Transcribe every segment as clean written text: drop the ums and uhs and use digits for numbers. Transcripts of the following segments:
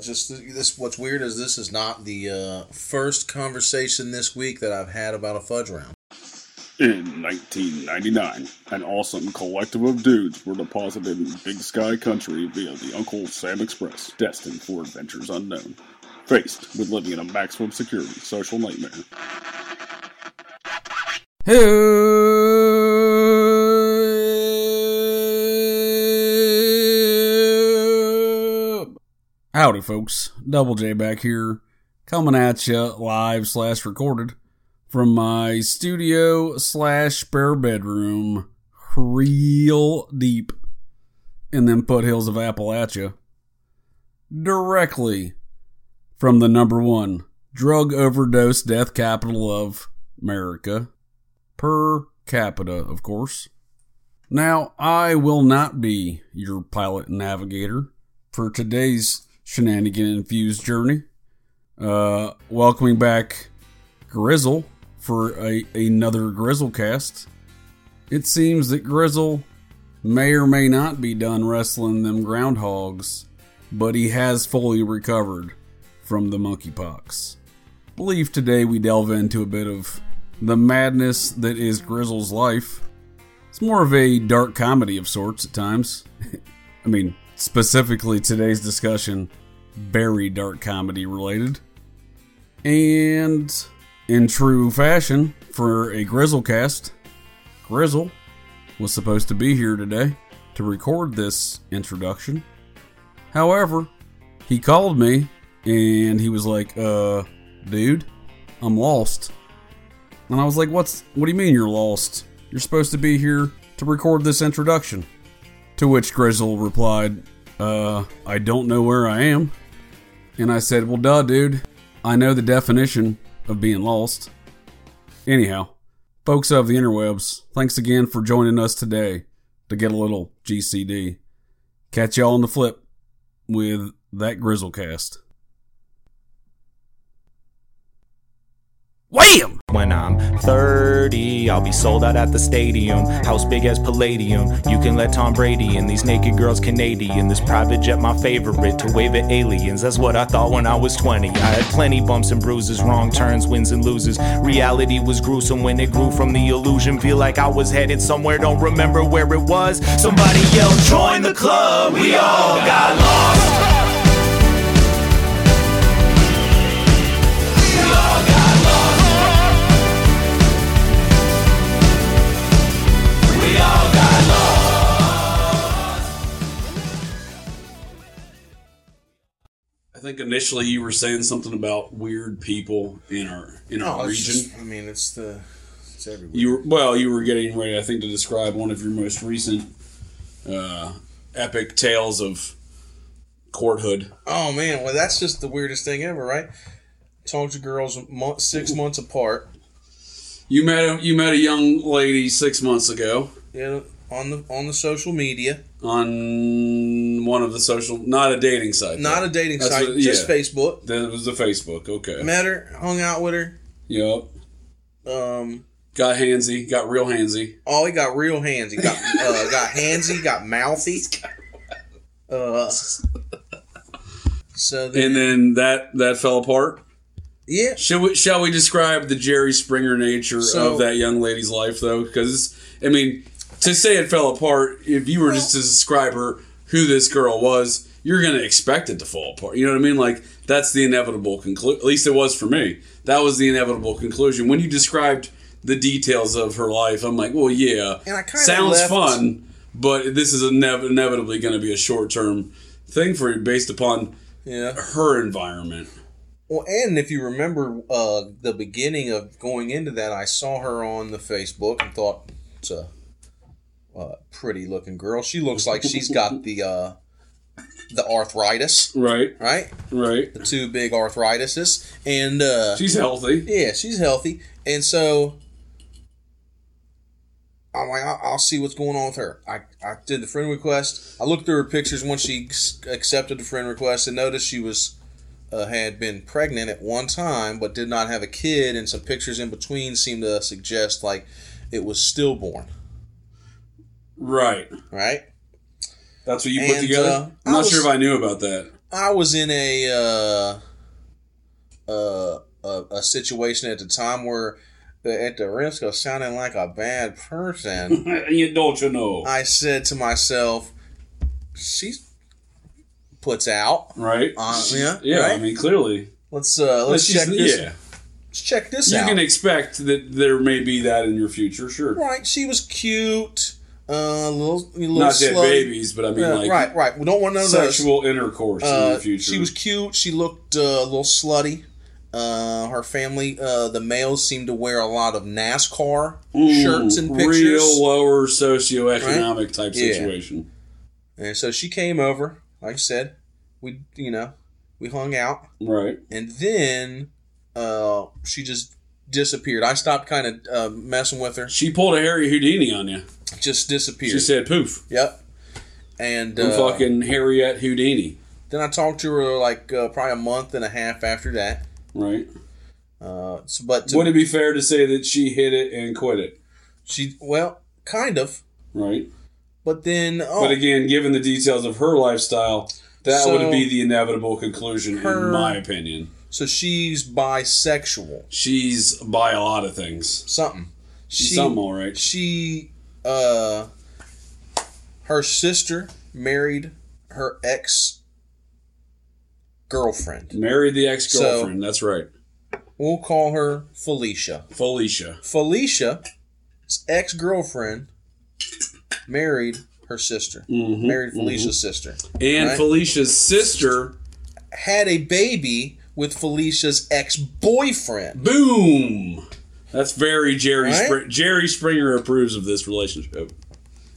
Just this. What's weird is this is not the first conversation this week that I've had about a fudge round. In 1999, an awesome collective of dudes were deposited in Big Sky Country via the Uncle Sam Express, destined for adventures unknown, faced with living in a maximum security social nightmare. Howdy, folks. Double J back here, coming at you live/recorded from my studio/spare bedroom, real deep in them foothills of Appalachia, directly from the #1 drug overdose death capital of America, per capita, of course. Now, I will not be your pilot and navigator for today's shenanigan-infused journey. Welcoming back Grizzle for another Grizzlecast. It seems that Grizzle may or may not be done wrestling them groundhogs, but he has fully recovered from the monkeypox. I believe today we delve into a bit of the madness that is Grizzle's life. It's more of a dark comedy of sorts at times. I mean, specifically today's discussion, very dark comedy related. And in true fashion, for a Grizzlecast, Grizzle was supposed to be here today to record this introduction. However, he called me and he was like, dude, I'm lost. And I was like, what do you mean you're lost? You're supposed to be here to record this introduction. To which Grizzle replied, I don't know where I am. And I said, well, duh, dude. I know the definition of being lost. Anyhow, folks of the interwebs, thanks again for joining us today to get a little GCD. Catch y'all on the flip with that Grizzlecast. Wham! When I'm 30, I'll be sold out at the stadium. House big as Palladium. You can let Tom Brady in. These naked girls Canadian. This private jet my favorite to wave at aliens. That's what I thought when I was 20. I had plenty bumps and bruises, wrong turns, wins and loses. Reality was gruesome when it grew from the illusion. Feel like I was headed somewhere, don't remember where it was. Somebody yelled, join the club, we all got lost. I think initially you were saying something about weird people in our region. Just, I mean, it's everywhere. You were getting ready, I think, to describe one of your most recent epic tales of courthood. Oh man, well that's just the weirdest thing ever, right? Talked to girls 6 months apart. You met a young lady 6 months ago. Yeah, on the social media. On one of the social... Not a dating site. Not a dating site. Just Facebook. That was the Facebook. Okay. Met her. Hung out with her. Yep. Got handsy. Got real handsy. Oh, he got real handsy. Got handsy. Got mouthy. So then that fell apart? Yeah. Shall we describe the Jerry Springer nature of that young lady's life, though? Because, I mean... To say it fell apart, if you were just to describe her, who this girl was, you're going to expect it to fall apart. You know what I mean? Like, that's the inevitable conclusion. At least it was for me. That was the inevitable conclusion. When you described the details of her life, I'm like, well, yeah, and I sounds left. Fun, but this is inevitably going to be a short-term thing for you based upon her environment. Well, and if you remember the beginning of going into that, I saw her on the Facebook and thought, it's a... pretty looking girl. She looks like she's got the arthritis. Right. The two big arthritises, and she's healthy. Yeah, she's healthy, and so I'm like, I'll see what's going on with her. I did the friend request. I looked through her pictures once she accepted the friend request, and noticed she was had been pregnant at one time, but did not have a kid. And some pictures in between seemed to suggest like it was stillborn. Right. That's what you put together? I'm not sure if I knew about that. I was in a situation at the time where, at the risk of sounding like a bad person, you know, I said to myself, "She puts out, right? Yeah. Right? I mean, clearly, let's check this. Yeah. Let's check this out. You can expect that there may be that in your future, sure. Right? She was cute." A little not dead babies, but I mean, right. We don't want none of those sexual intercourse in the future. She was cute. She looked a little slutty. Her family, the males, seemed to wear a lot of NASCAR shirts and pictures. Real lower socioeconomic type situation. And so she came over. Like I said, we hung out. Right. And then she just disappeared. I stopped kind of messing with her. She pulled a Harry Houdini on you. Just disappeared. She said poof. Yep. And I'm fucking Harriet Houdini. Then I talked to her like probably a month and a half after that. Right. Would it be fair to say that she hit it and quit it? Well, kind of. Right. But then... But again, given the details of her lifestyle, that would be the inevitable conclusion in my opinion. So she's bisexual. She's bi a lot of things. Something. Something, all right. She... her sister married her ex-girlfriend. Married the ex-girlfriend, so that's right. We'll call her Felicia. Felicia's ex-girlfriend married her sister. Mm-hmm, married Felicia's sister. And right? Felicia's sister had a baby with Felicia's ex-boyfriend. Boom! That's very Jerry Springer approves of this relationship.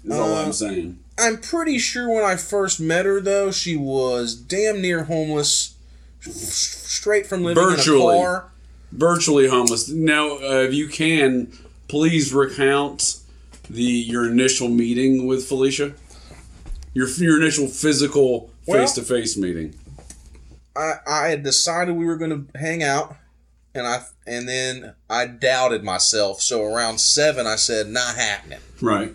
Is all I'm saying. I'm pretty sure when I first met her, though, she was damn near homeless, straight from living in a car. Virtually homeless. Now, if you can, please recount your initial meeting with Felicia. Your initial physical face-to-face meeting. I had decided we were going to hang out. And then I doubted myself. So around 7, I said, not happening. Right.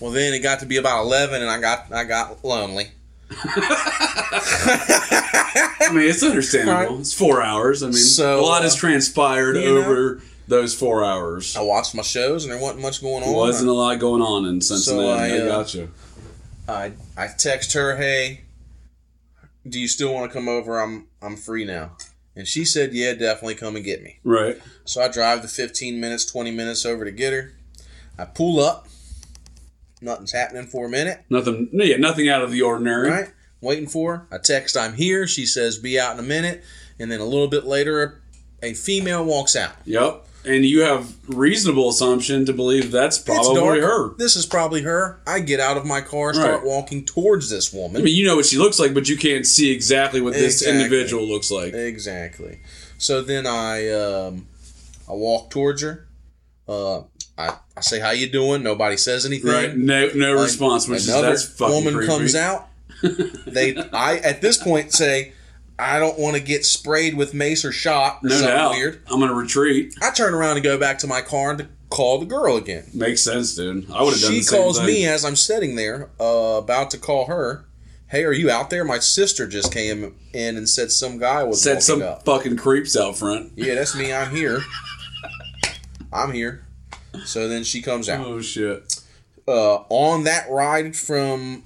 Well, then it got to be about 11, and I got lonely. I mean, it's understandable. Right. It's 4 hours. I mean, a lot has transpired over those 4 hours. I watched my shows, and there wasn't much going on. There wasn't a lot going on in Cincinnati. So I got you. I text her, hey, do you still want to come over? I'm free now. And she said, yeah, definitely come and get me. Right. So I drive the 15 minutes, 20 minutes over to get her. I pull up. Nothing's happening for a minute. Nothing out of the ordinary. Right. Waiting for her. I text, I'm here. She says, be out in a minute. And then a little bit later, a female walks out. Yep. And you have reasonable assumption to believe that's probably her. This is probably her. I get out of my car, start walking towards this woman. I mean, you know what she looks like, but you can't see exactly what this individual looks like. Exactly. So then I walk towards her. I say, how you doing? Nobody says anything. Right. No response. Which that's fucking creepy. Woman comes out. I at this point say, I don't want to get sprayed with mace or shot or something weird. I'm going to retreat. I turn around and go back to my car and call the girl again. Makes sense, dude. I would have done the same thing. She calls me as I'm sitting there, about to call her. Hey, are you out there? My sister just came in and said some guy was walking up. Said some fucking creeps out front. Yeah, that's me. I'm here. So then she comes out. Oh, shit. On that ride from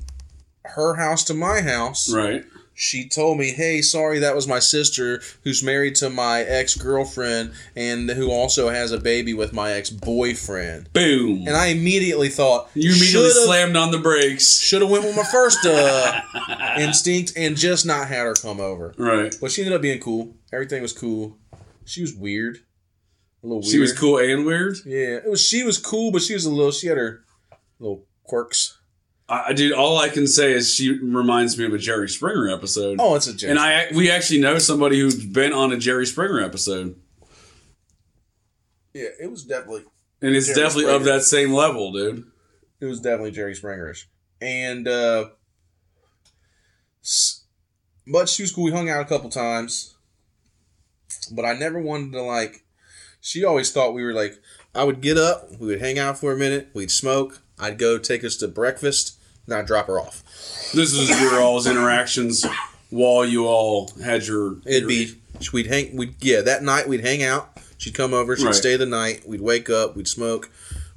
her house to my house. Right. She told me, hey, sorry, that was my sister who's married to my ex-girlfriend and who also has a baby with my ex-boyfriend. Boom. And I immediately thought... You immediately slammed on the brakes. Should have went with my first instinct and just not had her come over. Right. But she ended up being cool. Everything was cool. She was weird. A little weird. She was cool and weird? Yeah. She was cool, but she had her little quirks. Dude, all I can say is she reminds me of a Jerry Springer episode. Oh, it's a Jerry Springer. And we actually know somebody who's been on a Jerry Springer episode. Yeah, it was definitely... And it's Jerry definitely Springer. Of that same level, dude. It was definitely Jerry Springer's. And, but she was cool. We hung out a couple times. But I never wanted to, like... She always thought we were, like... I would get up, we would hang out for a minute, we'd smoke, I'd go take us to breakfast, and I'd drop her off. This is your all's interactions while you all had your... that night we'd hang out. She'd come over. She'd stay the night. We'd wake up. We'd smoke.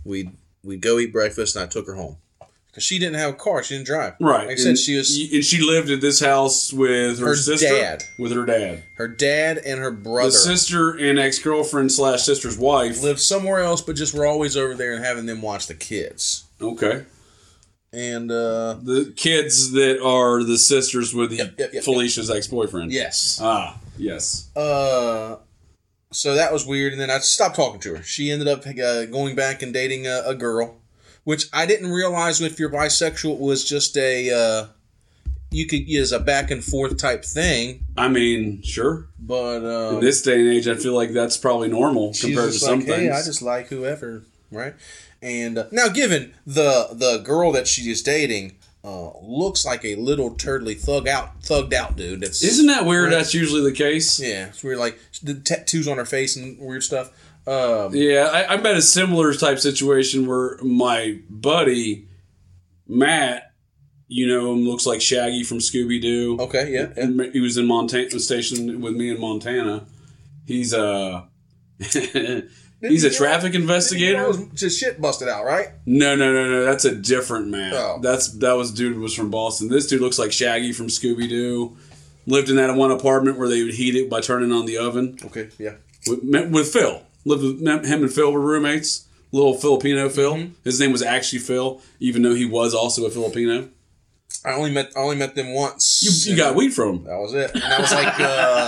We'd go eat breakfast, and I took her home. Because she didn't have a car. She didn't drive. Right. Like I said, she was... And she lived at this house with her sister. Her dad and her brother. The sister and ex-girlfriend / sister's wife. Lived somewhere else, but just were always over there and having them watch the kids. Okay. And the kids that are the sisters with Felicia's ex-boyfriend. Yes. Ah, yes. So that was weird, and then I stopped talking to her. She ended up going back and dating a girl, which I didn't realize if you're bisexual was just a back and forth type thing. I mean, sure. But in this day and age, I feel like that's probably normal compared to some things. Hey, I just like whoever, right? And now, given the girl that she is dating looks like a little turtly thugged out dude. Isn't that weird? Right? That's usually the case. Yeah, it's weird. Like the tattoos on her face and weird stuff. I've had a similar type situation where my buddy Matt, looks like Shaggy from Scooby-Doo. Okay, yeah. And he was in Montana, stationed with me in Montana. He's he's a traffic investigator. Just shit busted out, right? No. That's a different Matt. Oh. Dude was from Boston. This dude looks like Shaggy from Scooby-Doo. Lived in that one apartment where they would heat it by turning on the oven. Okay, yeah. With Phil. Lived with him and Phil were roommates. Little Filipino Phil. Mm-hmm. His name was actually Phil, even though he was also a Filipino. I only met them once. You got weed from him. That was it. And that was like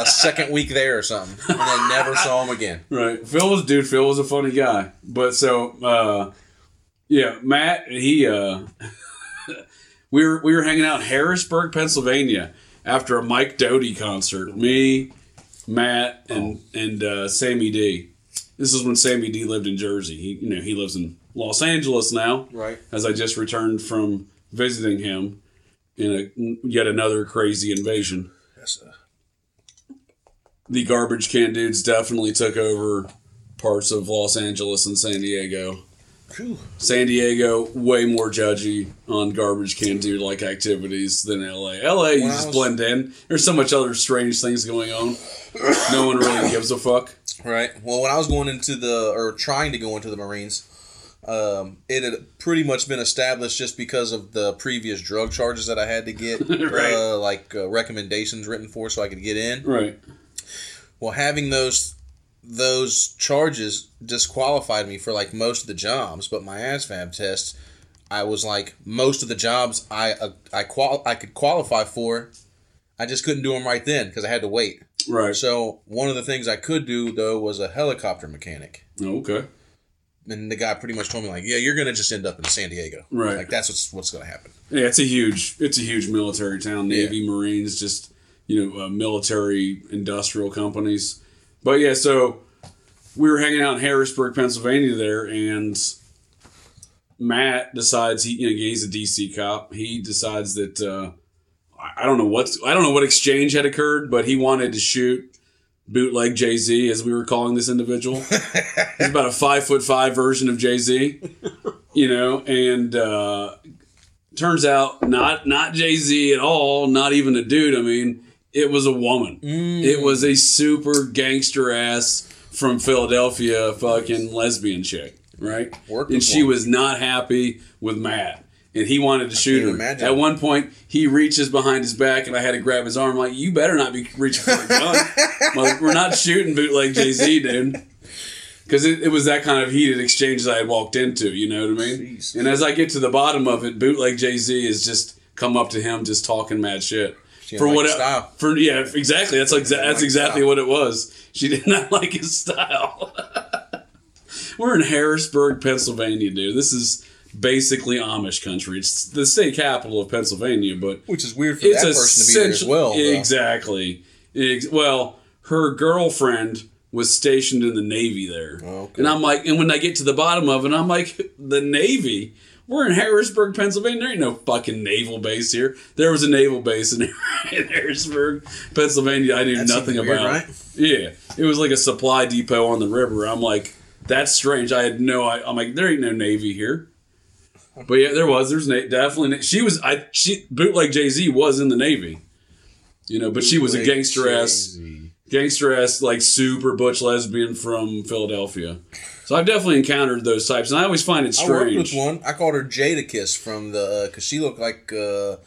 second week there or something. And I never saw him again. Right. Phil was a funny guy. But so, Matt, he, we were hanging out in Harrisburg, Pennsylvania after a Mike Doty concert. Me, Matt, and Sammy D. This is when Sammy D lived in Jersey. He lives in Los Angeles now. Right. As I just returned from visiting him in yet another crazy invasion. Yes, sir. The garbage can dudes definitely took over parts of Los Angeles and San Diego. Whew. San Diego, way more judgy on garbage can dude-like activities than LA. LA, you just blend in. There's so much other strange things going on. No one really gives a fuck. Right. Well, when I was trying to go into the Marines, it had pretty much been established just because of the previous drug charges that I had to get, right. Recommendations written for so I could get in. Right. Well, having those charges disqualified me for most of the jobs, but my ASVAB tests, I was most of the jobs I could qualify for, I just couldn't do them right then because I had to wait. Right. So one of the things I could do though was a helicopter mechanic. Okay. And the guy pretty much told me, you're going to just end up in San Diego. Right. That's what's going to happen. Yeah, it's a huge military town. Navy, Marines, just, military industrial companies. But, yeah, so we were hanging out in Harrisburg, Pennsylvania there, and Matt decides he's a D.C. cop. He decides that I don't know what exchange had occurred, but he wanted to shoot Bootleg Jay-Z, as we were calling this individual. He's about a 5'5" version of Jay-Z, and turns out not Jay-Z at all, not even a dude. I mean, it was a woman. Mm. It was a super gangster ass from Philadelphia fucking lesbian chick, right? And she was not happy with Matt. And he wanted to shoot her. Imagine. At one point, he reaches behind his back, and I had to grab his arm. I'm you better not be reaching for a gun. We're not shooting Bootleg Jay-Z, dude. Because it was that kind of heated exchange that I had walked into, you know what I mean? Jeez. And as I get to the bottom of it, Bootleg Jay-Z has just come up to him just talking mad shit. She didn't like his style. Yeah, exactly. That's exactly what it was. She did not like his style. We're in Harrisburg, Pennsylvania, dude. This is... basically Amish country. It's the state capital of Pennsylvania, but... which is weird for that person to be there as well. Though. Exactly. Well, her girlfriend was stationed in the Navy there. Okay. And I'm and when I get to the bottom of it, I'm the Navy? We're in Harrisburg, Pennsylvania. There ain't no fucking naval base here. There was a naval base in Harrisburg, Pennsylvania. I knew that nothing about. Weird, right? Yeah. It was like a supply depot on the river. I'm that's strange. There ain't no Navy here. But yeah, there was. There's definitely. She was. Bootleg Jay-Z was in the Navy. You know, but she was a gangster ass, like super butch lesbian from Philadelphia. So I've definitely encountered those types, and I always find it strange. I worked with one. I called her Jada Kiss from the, because she looked like. But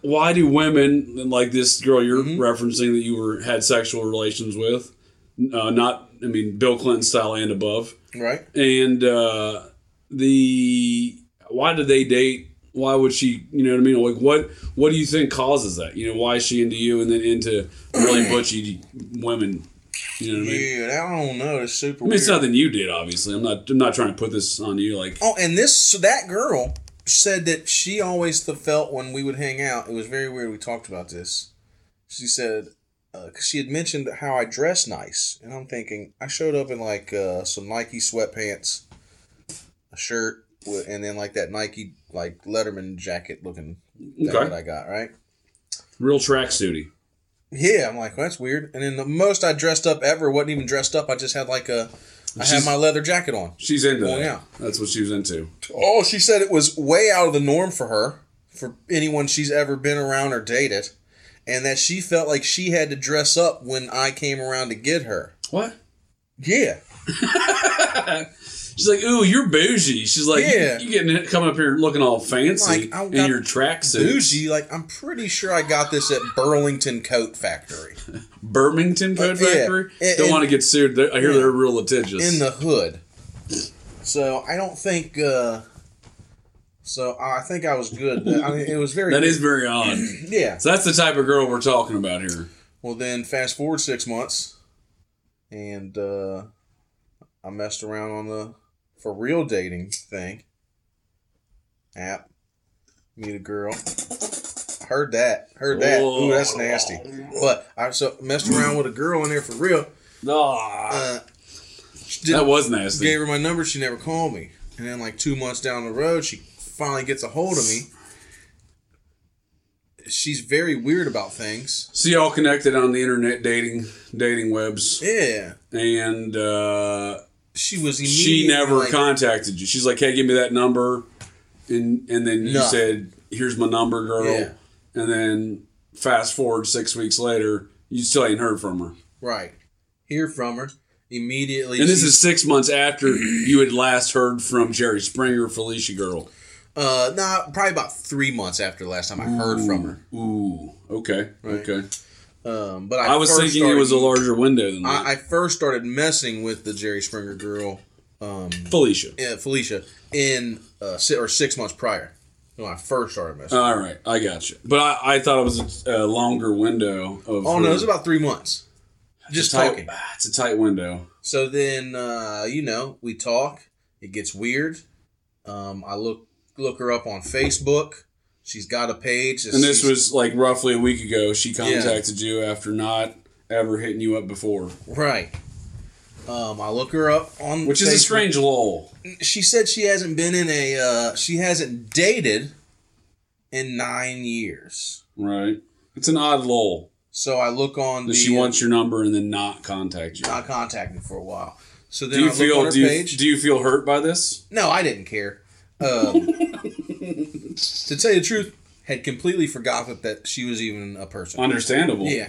why do women like this girl you're referencing that you had sexual relations with? Bill Clinton style and above, right? And why do they date? Why would she? You know what I mean? Like what do you think causes that? You know, why is she into you and then into really butchy women? You know what I mean? Dude, I don't know. It's super. I mean, weird. It's nothing you did, obviously. I'm not trying to put this on you. Like, oh, and that girl said that she always felt when we would hang out. It was very weird. We talked about this. She said. Because she had mentioned how I dress nice. And I'm thinking, I showed up in like some Nike sweatpants, a shirt, and then like that Nike like Letterman jacket looking that I got, right? Real tracksuity. Yeah, I'm like, well, that's weird. And then the most I dressed up ever wasn't even dressed up. I just had like I had my leather jacket on. She's into that. Yeah. That's what she was into. Oh, she said it was way out of the norm for her, for anyone she's ever been around or dated. And that she felt like she had to dress up when I came around to get her. What? Yeah. She's like, ooh, you're bougie. She's like, yeah. you coming up here looking all fancy like, in your tracksuit. Bougie, like, I'm pretty sure I got this at Burlington Coat Factory. Burlington Coat Factory? Yeah. Don't want to get sued. I hear they're real litigious. In the hood. So I don't think... So I think I was good. I mean, it was very. That is very odd. Yeah. So that's the type of girl we're talking about here. Well, then fast forward 6 months, and I messed around on the for real dating thing app. Meet a girl. Heard that. Ooh, that's nasty. But I messed around with a girl in there for real. That was nasty. Gave her my number. She never called me. And then like 2 months down the road, she finally gets a hold of me. She's very weird about things. So y'all connected on the internet dating webs. Yeah. And she never contacted you. She's like, hey, give me that number. And then you said, here's my number, girl. Yeah. And then fast forward 6 weeks later, you still ain't heard from her. Right. Hear from her. Immediately. And this is 6 months after you had last heard from Jerry Springer, Felicia girl. Probably about 3 months after the last time I heard from her. Ooh, okay, right. Okay. But I was thinking it was a larger window than that. I first started messing with the Jerry Springer girl, Felicia. Yeah, Felicia, in 6 months prior when I first started messing. All right, I got you. But I thought it was a longer window of. Oh no, it was about 3 months. Just talking. It's a tight window. So then, we talk. It gets weird. I look her up on Facebook. She's got a page. And this was like roughly a week ago. She contacted you after not ever hitting you up before. Right. I look her up on Which is a strange lull. She said she hasn't been in a... she hasn't dated in 9 years. Right. It's an odd lull. So I look on the... She wants your number and then not contact you. Not contact me for a while. So then I look on her page. Do you feel hurt by this? No, I didn't care. To tell you the truth, had completely forgotten that she was even a person. Understandable. Yeah.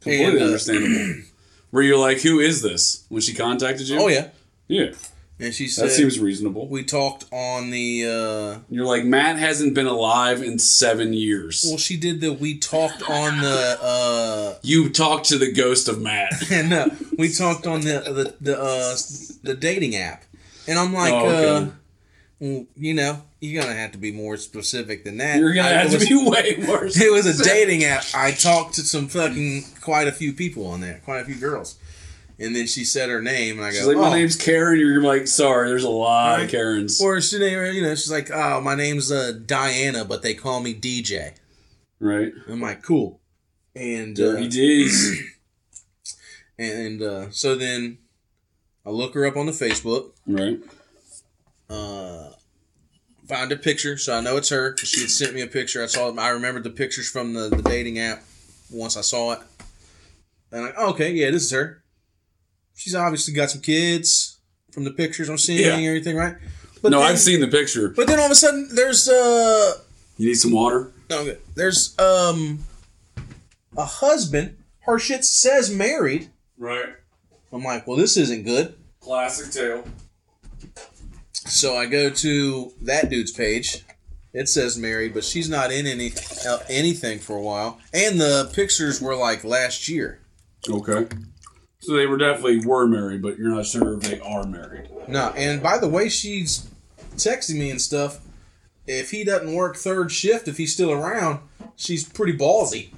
Completely understandable. Were you like, who is this? When she contacted you? Oh, yeah. Yeah. And she said... That seems reasonable. We talked on the... You're like, Matt hasn't been alive in 7 years. Well, she did the... We talked on the... You talked to the ghost of Matt. And we talked on the dating app. And I'm like, you're going to have to be more specific than that. You're going to have to be way more specific. It was a dating app. I talked to quite a few people on there. Quite a few girls. And then she said her name, and I go, she's like, my name's Karen. You're like, sorry, there's a lot of Karens. Or she, she's like, oh, my name's Diana, but they call me DJ. Right. I'm like, cool. And Dirty D's. And so then I look her up on the Facebook. Right. Find a picture, so I know it's her. She had sent me a picture. I remembered the pictures from the dating app once I saw it. And I'm like, oh, okay, yeah, this is her. She's obviously got some kids from the pictures I'm seeing and everything, right? But I've seen the picture. But then all of a sudden, there's... You need some water? No, I'm good. There's a husband. Her shit says married. Right. I'm like, well, this isn't good. Classic tale. So I go to that dude's page. It says married, but she's not in anything for a while. And the pictures were like last year. Okay. So they were definitely married, but you're not sure if they are married. No, and by the way, she's texting me and stuff. If he doesn't work third shift, if he's still around, she's pretty ballsy.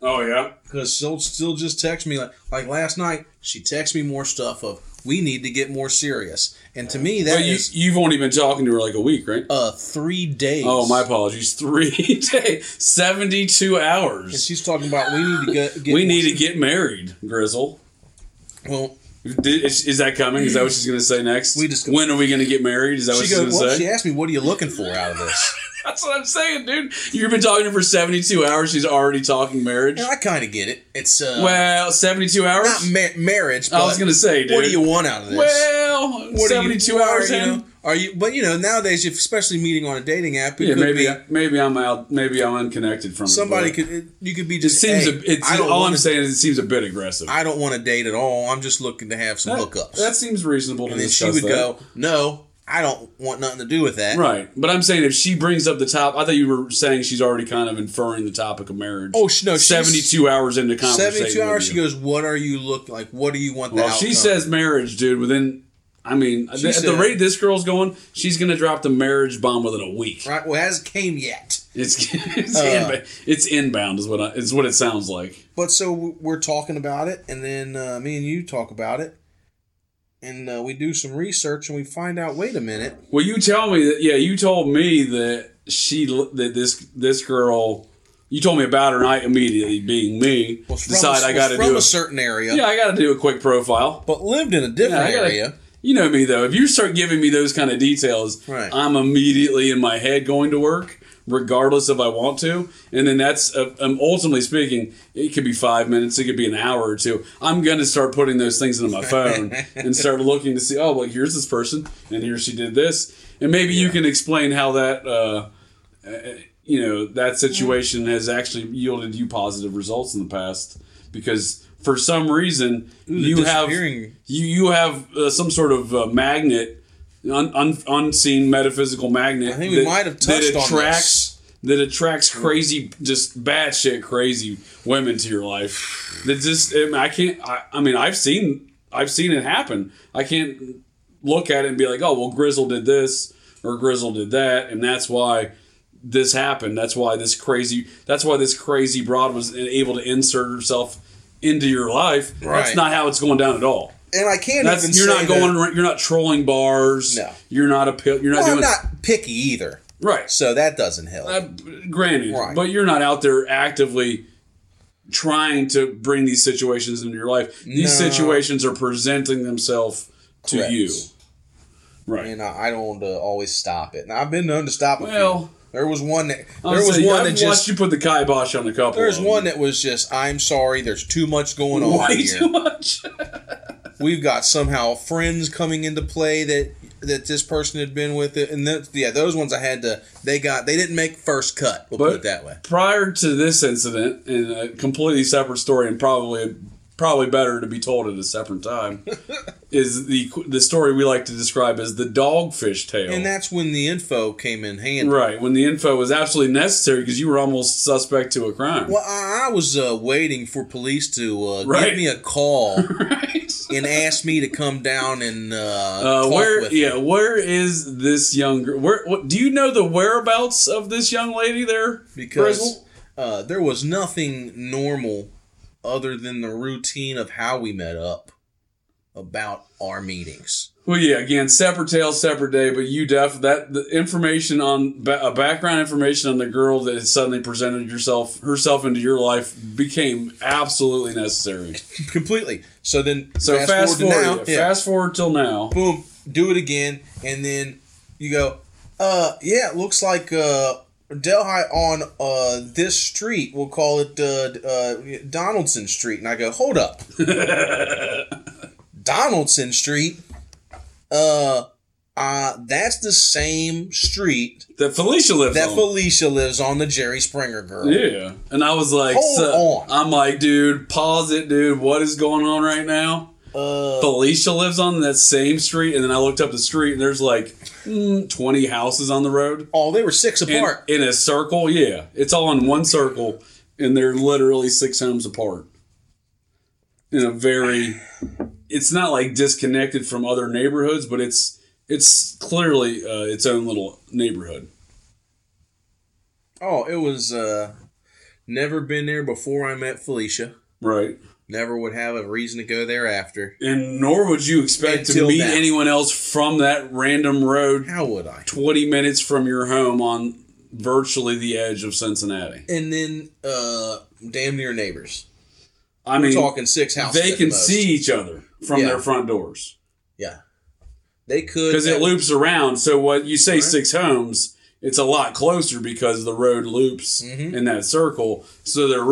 Oh, yeah? Because she'll still just text me. Like last night, she texted me more stuff of, we need to get more serious. And to me, that is... You've only been talking to her like a week, right? 3 days. Oh, my apologies. 3 days. 72 hours. And she's talking about, we need to get we need to get married, Grizzle. Well... Is that coming? Is that what she's going to say next? When are we going to get married? Is that what she's going to say? She asked me, what are you looking for out of this? That's what I'm saying, dude. You've been talking to her for 72 hours. She's already talking marriage. Yeah, I kind of get it. It's 72 hours? Not marriage. But I was going to say, dude. What do you want out of this? Well, what 72 hours in? But, you know, nowadays, especially meeting on a dating app, it could be... Maybe I'm out. Maybe I'm unconnected from somebody. You could be just... All I'm saying is it seems a bit aggressive. I don't want to date at all. I'm just looking to have some hookups. That seems reasonable to discuss. And then she would go, no... I don't want nothing to do with that. Right. But I'm saying if she brings up the top... I thought you were saying she's already kind of inferring the topic of marriage. Oh, no. 72 hours into conversation. 72 hours, she goes, what are you looking... Like, what do you want the outcome? She says marriage, dude. Within... I mean, at the rate this girl's going, she's going to drop the marriage bomb within a week. Right. Well, it hasn't came yet. It's inbound is what it sounds like. But so we're talking about it, and then me and you talk about it. And we do some research, and we find out. Wait a minute. Well, you tell me that. Yeah, you told me that this girl. You told me about her, and I immediately, being me, decided I got to do from a certain area. Yeah, I got to do a quick profile, but lived in a different area. You know me though. If you start giving me those kind of details, right. I'm immediately in my head going to work, regardless if I want to. And then that's ultimately speaking, it could be 5 minutes, it could be an hour or two. I'm going to start putting those things into my phone and start looking to see, oh, well, here's this person, and here she did this. And maybe you can explain how that, that situation has actually yielded you positive results in the past. Because for some reason, you have some sort of magnet, unseen metaphysical magnet. I think we might have touched on this. That attracts crazy, just batshit crazy women to your life. That just I've seen it happen. I can't look at it and be like, oh well, Grizzle did this or Grizzle did that, and that's why this happened. That's why this crazy broad was able to insert herself into your life. Right. That's not how it's going down at all. And I can't even say you're not trolling bars. No. You're not I'm not picky either. Right. So that doesn't help. Granted. Right. But you're not out there actively trying to bring these situations into your life. These situations are presenting themselves to you. Right. And I don't always stop it. And I've been known to stop it. Well... There was one that you put the kibosh on a couple. There's one that was just, I'm sorry, there's too much going on here. Way too much. We've got somehow friends coming into play that this person had been with it, and those ones I had to. They didn't make first cut. We'll put it that way. Prior to this incident, in a completely separate story, and probably better to be told at a separate time, is the story we like to describe as the dogfish tale. And that's when the info came in handy. Right, when the info was absolutely necessary because you were almost suspect to a crime. Well, I was waiting for police to give me a call and ask me to come down and talk with her. Yeah, where is this young girl? Do you know the whereabouts of this young lady there? Because there was nothing normal other than the routine of how we met up about our meetings. Well, yeah, again, separate tale, separate day, but the information on background information on the girl that had suddenly presented herself into your life became absolutely necessary. Completely. So then fast forward till now. Boom, do it again. And then you go, yeah, it looks like, Delhi on this street, we'll call it Donaldson Street. And I go, hold up. Donaldson Street? That's the same street that Felicia lives on. That Felicia lives on, the Jerry Springer girl. Yeah. And I was like, I'm like, dude, pause it, dude. What is going on right now? Felicia lives on that same street. And then I looked up the street and there's like 20 houses on the road. Oh, they were six apart. In a circle. Yeah. It's all in one circle. And they're literally six homes apart. In a very, it's not like disconnected from other neighborhoods, but it's clearly its own little neighborhood. Oh, it was never been there before I met Felicia. Right. Never would have a reason to go there after. And nor would you expect to meet anyone else from that random road. How would I? 20 minutes from your home on virtually the edge of Cincinnati. And then damn near neighbors. I mean, we're talking six houses. They can see each other from their front doors. Yeah. They could. Because it loops around. So what you say, six homes, it's a lot closer because the road loops in that circle. So they're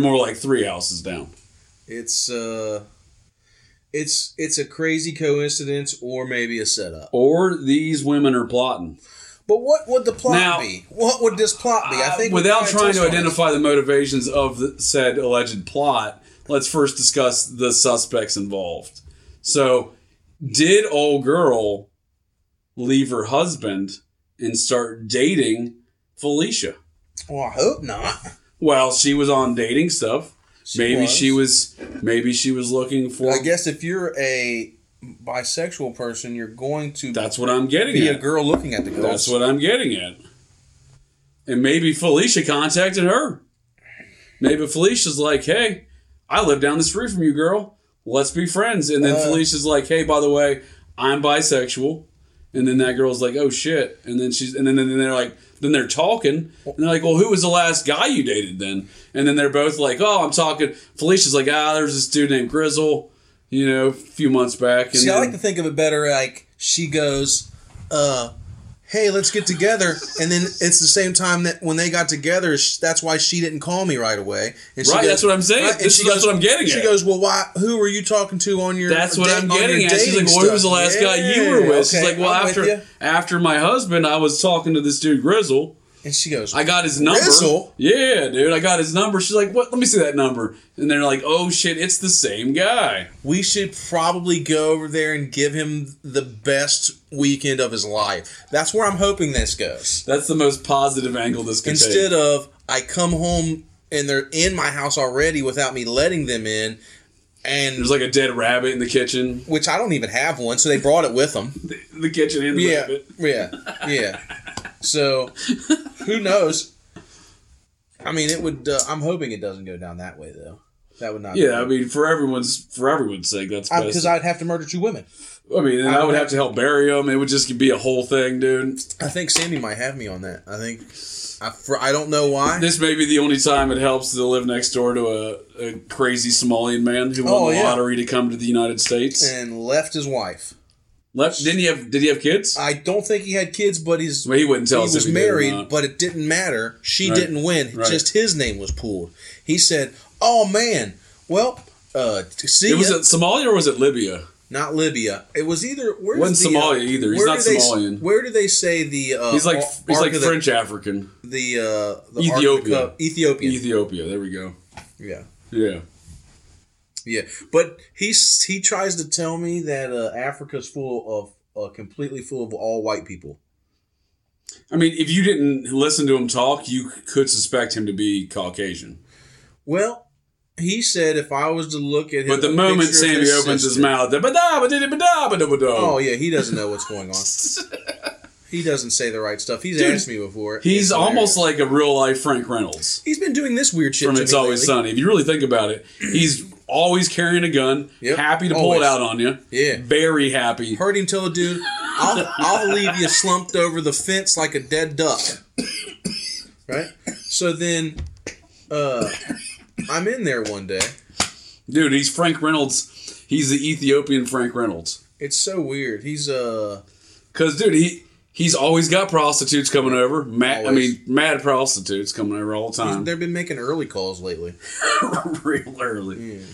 more like three houses down. It's a crazy coincidence or maybe a setup. Or these women are plotting. But what would the plot be? What would this plot be? I think without trying to identify the motivations of the said alleged plot, let's first discuss the suspects involved. So, did old girl leave her husband and start dating Felicia? Well, I hope not. Well, she was on dating stuff. Maybe she was looking for. I guess if you're a bisexual person, you're going to. That's what I'm getting. Be at. A girl looking at the girls. That's what I'm getting at. And maybe Felicia contacted her. Maybe Felicia's like, "Hey, I live down the street from you, girl. Let's be friends." And then Felicia's like, "Hey, by the way, I'm bisexual." And then that girl's like, "Oh shit!" And then they're talking, and they're like, "Well, who was the last guy you dated then?" And then they're both like, "Oh, I'm talking." Felicia's like, "There's this dude named Grizzle." You know, a few months back. And I like to think of it better like she goes, hey, let's get together. And then it's the same time that when they got together, that's why she didn't call me right away. And she goes, that's what I'm saying. Right? And that's what I'm getting at. She goes, well, why? Who were you talking to on your That's what I'm getting at. She's like, well, who was the last guy you were with? Okay, she's like, well, after my husband, I was talking to this dude, Grizzle. And she goes, I got his number. Grizzle? Yeah, dude, I got his number. She's like, what? Let me see that number. And they're like, oh, shit, it's the same guy. We should probably go over there and give him the best weekend of his life. That's where I'm hoping this goes. That's the most positive angle this could take. Instead of, I come home and they're in my house already without me letting them in. And there's like a dead rabbit in the kitchen. Which I don't even have one, so they brought it with them. The kitchen and the rabbit. Yeah. So, who knows? I mean, it would. I'm hoping it doesn't go down that way, though. That would not. Yeah, I mean, for everyone's sake, that's best. Because I'd have to murder two women. I mean, and I would have to help bury them. It would just be a whole thing, dude. I think Sammy might have me on that. I think I don't know why. This may be the only time it helps to live next door to a crazy Somalian man who won the lottery to come to the United States and left his wife. Did he have kids? I don't think he had kids, but he wouldn't tell us. He was married, but it didn't matter. She didn't win. Right. Just his name was pulled. He said, "Oh man, well, see." It was at Somalia or was it Libya? Not Libya. It was either. Where wasn't Somalia either? He's not Somalian. Where do they say the? He's like French African. The Ethiopia. There we go. Yeah. Yeah, but he tries to tell me that Africa's completely full of all white people. I mean, if you didn't listen to him talk, you could suspect him to be Caucasian. Well, he said if I was to look at him... But the moment Sammy opens his mouth, oh yeah, he doesn't know what's going on. He doesn't say the right stuff. He's asked me before. He's almost like a real-life Frank Reynolds. He's been doing this weird shit from It's Always Sunny. If you really think about it, he's always carrying a gun, happy to pull it out on you. Yeah. Very happy. Heard him tell a dude, I'll leave you slumped over the fence like a dead duck. Right? So then I'm in there one day. Dude, he's Frank Reynolds. He's the Ethiopian Frank Reynolds. It's so weird. He's... Because, dude, He's always got prostitutes coming over. Mad prostitutes coming over all the time. They've been making early calls lately. Real early. Yeah.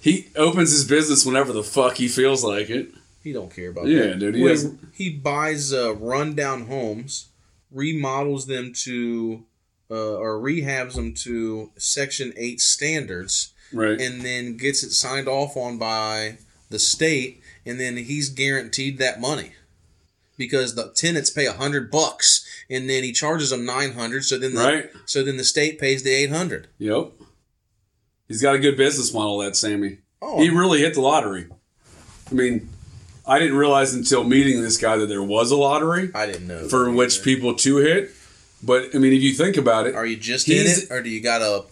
He opens his business whenever the fuck he feels like it. He don't care about that. Yeah, dude. He buys rundown homes, remodels them to or rehabs them to Section 8 standards, right? And then gets it signed off on by the state, and then he's guaranteed that money because the tenants pay $100, and then he charges them $900. So then the state pays the $800. Yep. He's got a good business model, that Sammy. Oh, he really hit the lottery. I mean, I didn't realize until meeting this guy that there was a lottery. I didn't know for which people to hit. But I mean, if you think about it, are you just in it, or do you gotta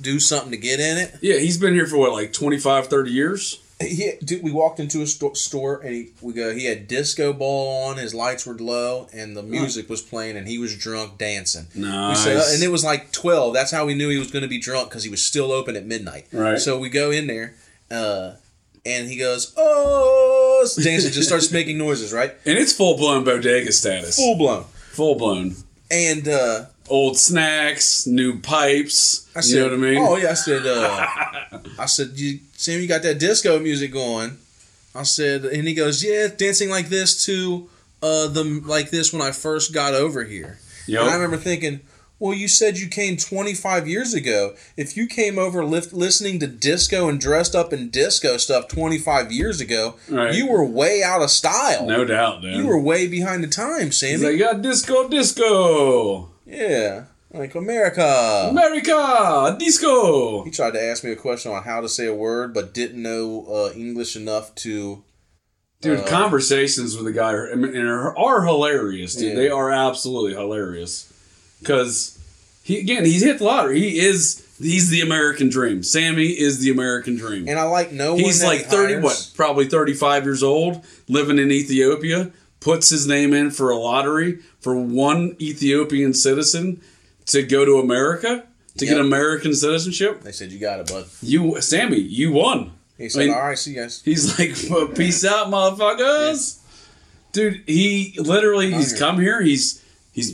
do something to get in it? Yeah, he's been here for what, like 25, 30 years. Yeah, dude, we walked into a store and he had disco ball on, his lights were low, and the music was playing, and he was drunk dancing. Nice. We said, and it was like 12. That's how we knew he was going to be drunk, because he was still open at midnight. Right. So we go in there, and he goes, oh, dancing, just starts making noises, right? And it's full-blown bodega status. Full-blown. And old snacks, new pipes. I said, you know what I mean? Oh yeah, I said. I said, Sam, you got that disco music going. I said, and he goes, yeah, dancing like this to like this when I first got over here. Yep. And I remember thinking, well, you said you came 25 years ago. If you came over listening to disco and dressed up in disco stuff 25 years ago, right, you were way out of style. No doubt, dude. You were way behind the times, Sammy. He's like, yeah, disco. Yeah. Like, America, disco. He tried to ask me a question on how to say a word, but didn't know English enough to... Dude, conversations with a guy are hilarious, dude. Yeah. They are absolutely hilarious. Because, he's hit the lottery. He's the American dream. Sammy is the American dream. And I like no one He's like 30, hires. What, probably 35 years old, living in Ethiopia, puts his name in for a lottery for one Ethiopian citizen to go to America to get American citizenship. They said, you got it, bud. Sammy, you won. He said, all right, see you guys. He's like, well, peace out, motherfuckers. Yeah. Dude, he's come here. He's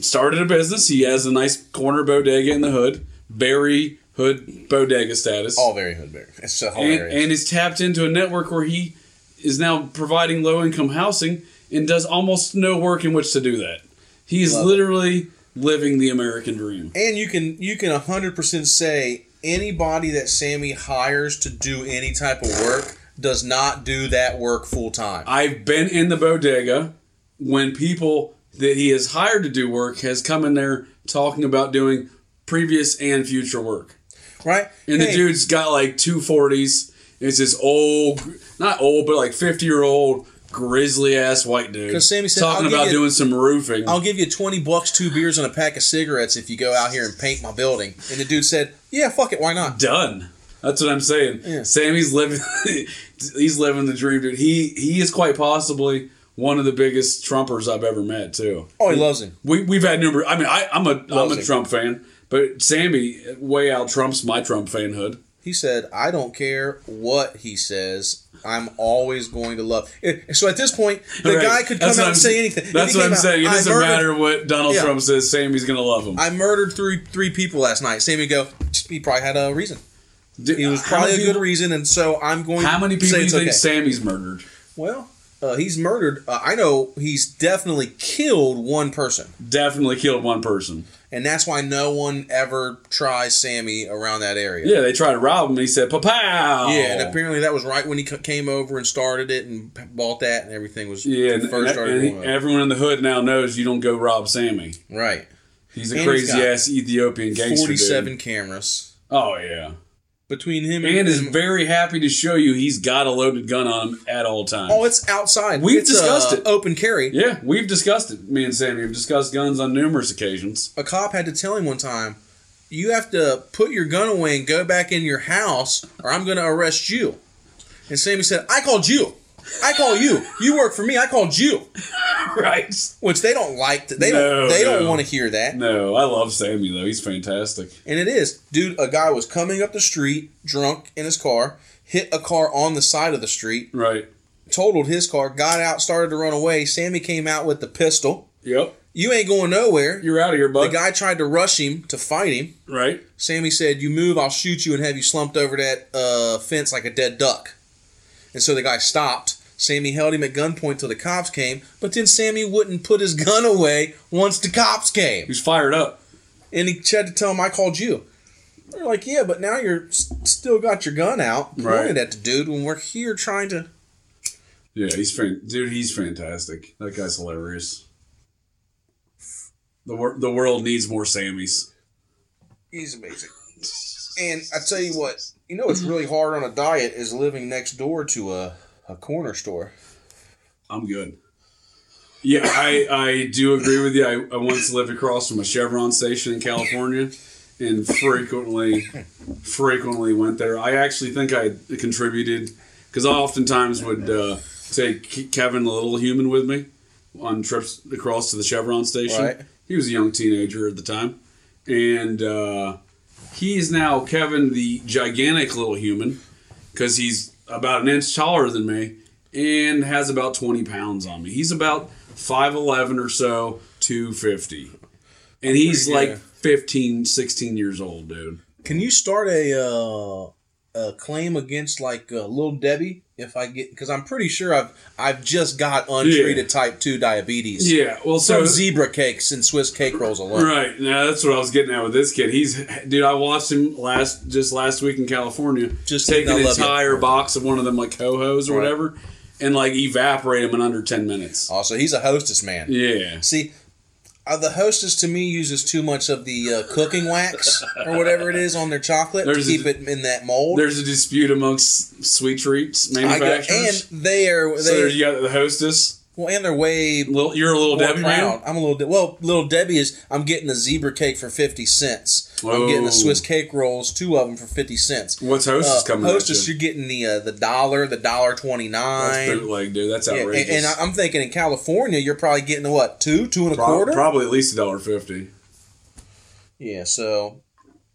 started a business. He has a nice corner bodega in the hood. Very hood bodega status. All very hood bodega. It's so hilarious. And he's tapped into a network where he is now providing low-income housing and does almost no work in which to do that. He is literally living the American dream. And you can 100% say anybody that Sammy hires to do any type of work does not do that work full-time. I've been in the bodega when people that he has hired to do work has come in there talking about doing previous and future work. Right. And the dude's got like 240s. It's this old, not old, but like 50-year-old grizzly ass white dude. Because Sammy said, talking about doing some roofing. I'll give you $20, 2 beers, and a pack of cigarettes if you go out here and paint my building. And the dude said, yeah, fuck it, why not? Done. That's what I'm saying. Yeah. Sammy's living he's living the dream, dude. He is quite possibly one of the biggest Trumpers I've ever met, too. Oh, he loves him. We've had numerous. I mean, I'm a Trump fan, but Sammy way out Trumps my Trump fanhood. He said, "I don't care what he says. I'm always going to love." So at this point, the guy could come out and say anything. That's what I'm saying. It doesn't matter what Donald Trump says. Sammy's going to love him. I murdered three people last night. Sammy go. He probably had a reason. It was probably a good reason, and so I'm going. How many people do you think Sammy's murdered? Well. He's murdered. I know he's definitely killed one person. And that's why no one ever tries Sammy around that area. Yeah, they tried to rob him. He said, "Pa-pow!" Yeah, and apparently that was right when he came over and started it and bought that and everything was. Yeah, and everyone in the hood now knows you don't go rob Sammy. Right. He's a crazy ass Ethiopian gangster. 47 cameras. Oh yeah. Between him and is very happy to show you he's got a loaded gun on him at all times. Oh, it's outside. We've discussed it. Open carry. Yeah, we've discussed it. Me and Sammy have discussed guns on numerous occasions. A cop had to tell him one time, you have to put your gun away and go back in your house or I'm going to arrest you. And Sammy said, I called you. I call you. You work for me. I called you. Right. Which they don't like. They don't want to hear that. No, I love Sammy, though. He's fantastic. And it is. Dude, a guy was coming up the street, drunk in his car, hit a car on the side of the street. Right. Totaled his car, got out, started to run away. Sammy came out with the pistol. Yep. You ain't going nowhere. You're out of here, bud. The guy tried to rush him to fight him. Right. Sammy said, you move, I'll shoot you and have you slumped over that fence like a dead duck. And so the guy stopped. Sammy held him at gunpoint till the cops came, but then Sammy wouldn't put his gun away once the cops came. He was fired up. And he tried to tell him, I called you. They're like, yeah, but now you're still got your gun out pointed at the dude when we're here trying to... Yeah, he's fantastic. That guy's hilarious. The world needs more Sammys. He's amazing. And I tell you what, you know what's really hard on a diet is living next door to a corner store. I'm good. Yeah, I do agree with you. I once lived across from a Chevron station in California and frequently went there. I actually think I contributed, because I oftentimes would take Kevin, the little human, with me on trips across to the Chevron station. Right. He was a young teenager at the time. And he's now Kevin, the gigantic little human, because he's about an inch taller than me and has about 20 pounds on me. He's about 5'11 or so, 250. And he's like 15, 16 years old, dude. Can you start a claim against like Little Debbie? If I get, because I'm pretty sure I've just got untreated type 2 diabetes. Yeah, well, so zebra cakes and Swiss cake rolls alone. Right now, that's what I was getting at with this kid. I watched him last week in California, just take an entire box of one of them like ho-hos or whatever, and like evaporate them in under 10 minutes. Also, he's a Hostess man. Yeah. See, the Hostess to me uses too much of the cooking wax or whatever it is on their chocolate to keep it in that mold. There's a dispute amongst sweet treats manufacturers, and you got the Hostess. Well, and they're way. You're a Little Debbie man. I'm a Little Debbie. Well, Little Debbie is. I'm getting a zebra cake for 50 cents. Whoa. I'm getting the Swiss cake rolls, 2 of them for 50 cents. What's Hostess coming? Hostess, you're getting the $1, the $1.29. That's bootleg, dude. That's outrageous. Yeah, and I'm thinking in California, you're probably getting what, $2, $2.25? Probably at least $1.50. Yeah. So,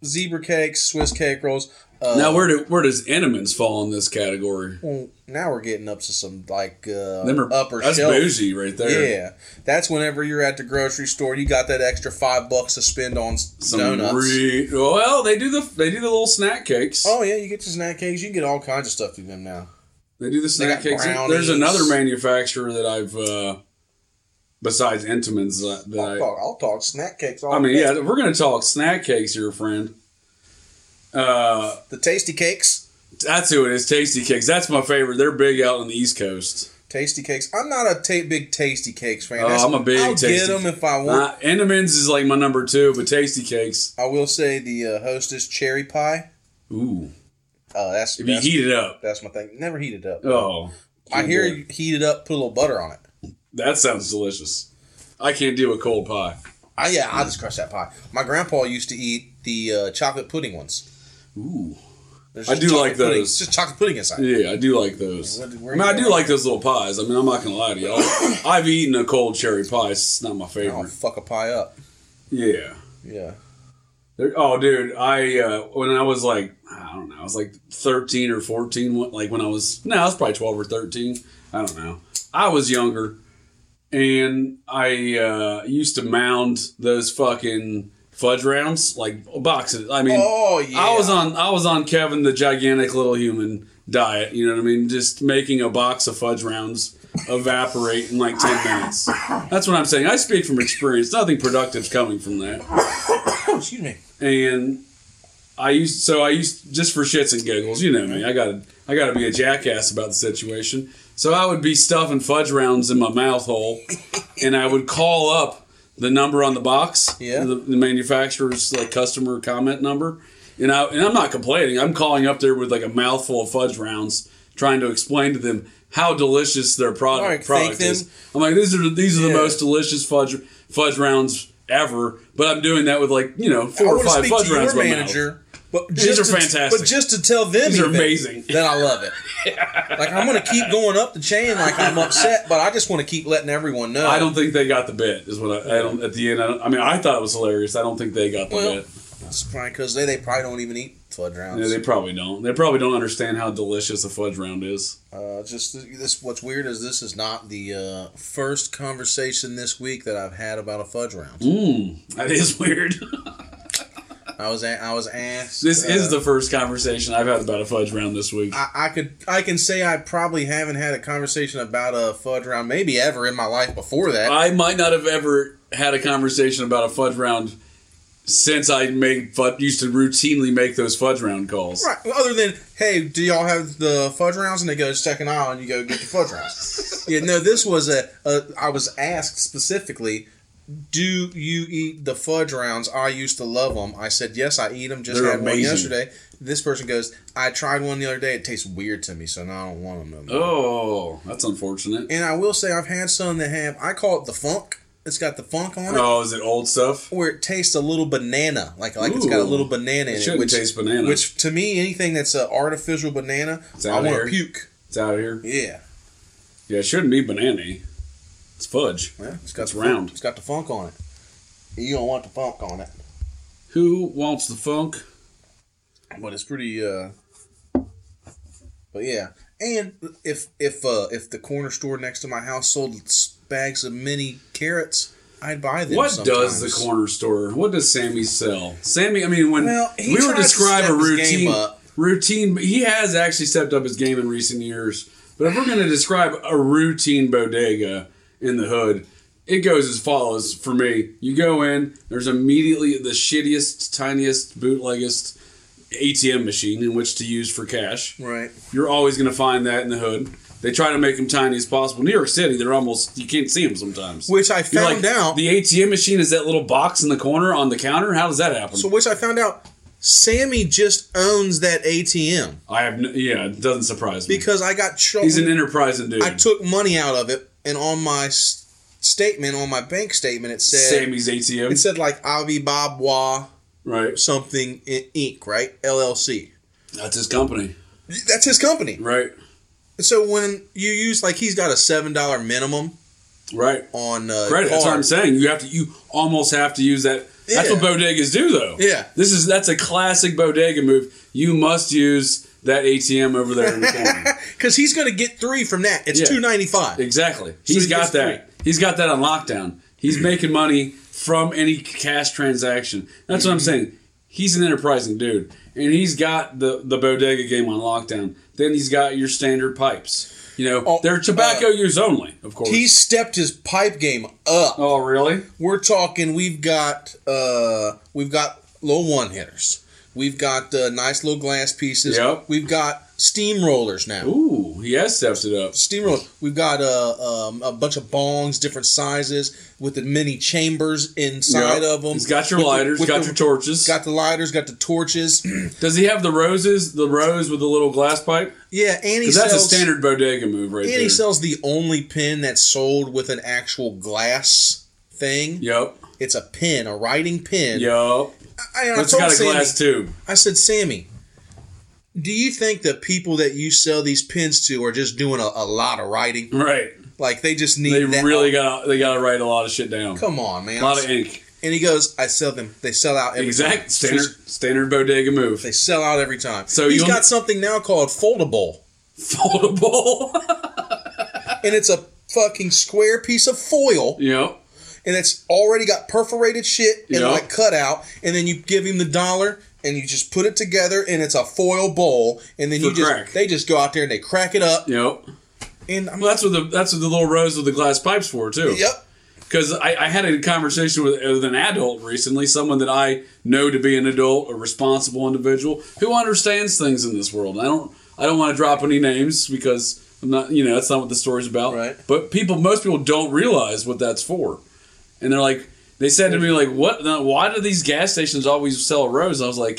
zebra cakes, Swiss cake rolls. Now, where does Entenmann's fall in this category? Well, now we're getting up to some like upper shelf. That's bougie right there. Yeah, that's whenever you're at the grocery store, you got that extra $5 to spend on some donuts. Well, they do the little snack cakes. Oh yeah, you get the snack cakes. You can get all kinds of stuff through them now. They do the snack cakes. Brownies. There's another manufacturer that I've besides Entenmann's that I'll talk snack cakes. Yeah, we're gonna talk snack cakes here, friend. The Tasty Cakes. That's who it is, Tasty Cakes. That's my favorite. They're big out on the East Coast. Tasty Cakes. I'm not a big Tasty Cakes fan. Oh, I'm a big Tasty Cakes. I'll get them if I want. Entenmann's is like my number 2, but Tasty Cakes. I will say the Hostess Cherry Pie. Ooh. If you heat it up. That's my thing. Never heat it up. Oh. I hear you heat it up, put a little butter on it. That sounds delicious. I can't deal with cold pie. I just crush that pie. My grandpa used to eat the chocolate pudding ones. Ooh. I do like those. It's just chocolate pudding inside. Yeah, I do like those. I do like those little pies. I mean, I'm not going to lie to y'all. I've eaten a cold cherry pie. It's not my favorite. I'll fuck a pie up. Yeah. Yeah. Dude, when I was like, I don't know, I was like 13 or 14, like when I was, no, I was probably 12 or 13. I don't know. I was younger, and I used to mound those fucking... fudge rounds, like boxes. I mean, I was on Kevin, the gigantic little human diet. You know what I mean? Just making a box of fudge rounds evaporate in like 10 minutes. That's what I'm saying. I speak from experience. Nothing productive's coming from that. Excuse me. And I used just for shits and giggles. You know me. I got to be a jackass about the situation. So I would be stuffing fudge rounds in my mouth hole, and I would call up the number on the box, the manufacturer's like customer comment number, and I'm not complaining. I'm calling up there with like a mouthful of fudge rounds, trying to explain to them how delicious their product is. I'm like, these are the most delicious fudge rounds ever. But I'm doing that with like 4 or 5 fudge rounds. Your manager, but these are fantastic. But just to tell them these are amazing, then I love it. Like I'm going to keep going up the chain. Like I'm upset, but I just want to keep letting everyone know. I don't think they got the bit. Is what I don't. At the end, I thought it was hilarious. I don't think they got the bit. That's probably because they probably don't even eat fudge rounds. Yeah, they probably don't. They probably don't understand how delicious a fudge round is. Just this. What's weird is this is not the first conversation this week that I've had about a fudge round. That is weird. I was asked. This is the first conversation I've had about a fudge round this week. I can say I probably haven't had a conversation about a fudge round maybe ever in my life before that. I might not have ever had a conversation about a fudge round since I used to routinely make those fudge round calls. Right. Other than, hey, do y'all have the fudge rounds? And they go to second aisle and you go get the fudge rounds. Yeah, no, this was I was asked specifically, do you eat the fudge rounds? I used to love them. I said, yes, I eat them. Just They're had amazing. One yesterday. This person goes, I tried one the other day. It tastes weird to me, so now I don't want them no more. Oh, that's unfortunate. And I will say I've had some that have, I call it the funk. It's got the funk on it. Oh, is it old stuff? Where it tastes a little banana. Like it's got a little banana in it. Shouldn't taste banana. Which, to me, anything that's an artificial banana, I want to puke. It's out of here? Yeah. Yeah, it shouldn't be banana-y. It's fudge. Yeah, it's round. It's got the funk on it. You don't want the funk on it. Who wants the funk? But it's pretty... But yeah. And if the corner store next to my house sold bags of mini carrots, I'd buy them. What sometimes. Does the corner store? What does Sammy sell? Sammy, I mean, when we were describing a routine, he has actually stepped up his game in recent years. But if we're going to describe a routine bodega in the hood, it goes as follows for me. You go in, there's immediately the shittiest, tiniest, bootleggest ATM machine in which to use for cash. Right. You're always going to find that in the hood. They try to make them tiny as possible. New York City, they're almost... You can't see them sometimes. Which I found out... The ATM machine is that little box in the corner on the counter? How does that happen? So, which I found out, Sammy just owns that ATM. It doesn't surprise me. Because I got... He's an enterprising dude. I took money out of it, and on my statement, on my bank statement, it said... Sammy's ATM? It said, like, Avi Babwa... Right. Something, Inc., right? LLC. That's his company. That's his company. Right. So when you use, like, he's got a $7 minimum, right? On credit. That's what I'm saying. You almost have to use that. Yeah. That's what bodegas do, though. Yeah, that's a classic bodega move. You must use that ATM over there in the corner because he's going to get three from that. It's $2.95. Exactly. He's got that. He's got that on lockdown. He's making money from any cash transaction. That's what I'm saying. He's an enterprising dude, and he's got the bodega game on lockdown. Then he's got your standard pipes. You know, they're tobacco use only, of course. He stepped his pipe game up. Oh, really? We're talking. We've got little one hitters. We've got nice little glass pieces. Yep. We've got steamrollers now. Ooh, he has stepped it up. Steamrollers. We've got a bunch of bongs, different sizes, with the mini chambers inside of them. He's got your lighters, got your torches. Got the lighters, got the torches. Does he have the roses? The rose with the little glass pipe? Yeah, and he sells... That's a standard bodega move right there. And he sells the only pen that's sold with an actual glass thing. Yep. It's a pen, a writing pen. Yep. But it's got a glass tube. I said, Sammy, do you think the people that you sell these pens to are just doing a lot of writing? Right. Like, they just need that. They really got to write a lot of shit down. Come on, man. A lot of ink. And he goes, I sell them. They sell out every time. Exact. Standard bodega move. They sell out every time. So he's got something now called foldable. Foldable? And it's a fucking square piece of foil. Yep. And it's already got perforated shit and like cut out, and then you give him the dollar and you just put it together and it's a foil bowl, and then they just go out there and they crack it up. Yep. And that's what the little rose with the glass pipe's for too. Yep. Because I had a conversation with an adult recently, someone that I know to be an adult, a responsible individual who understands things in this world. I don't want to drop any names because I'm not, that's not what the story's about. Right. But most people don't realize what that's for. And they're like, they said to me, like, what? Why do these gas stations always sell a rose? I was like,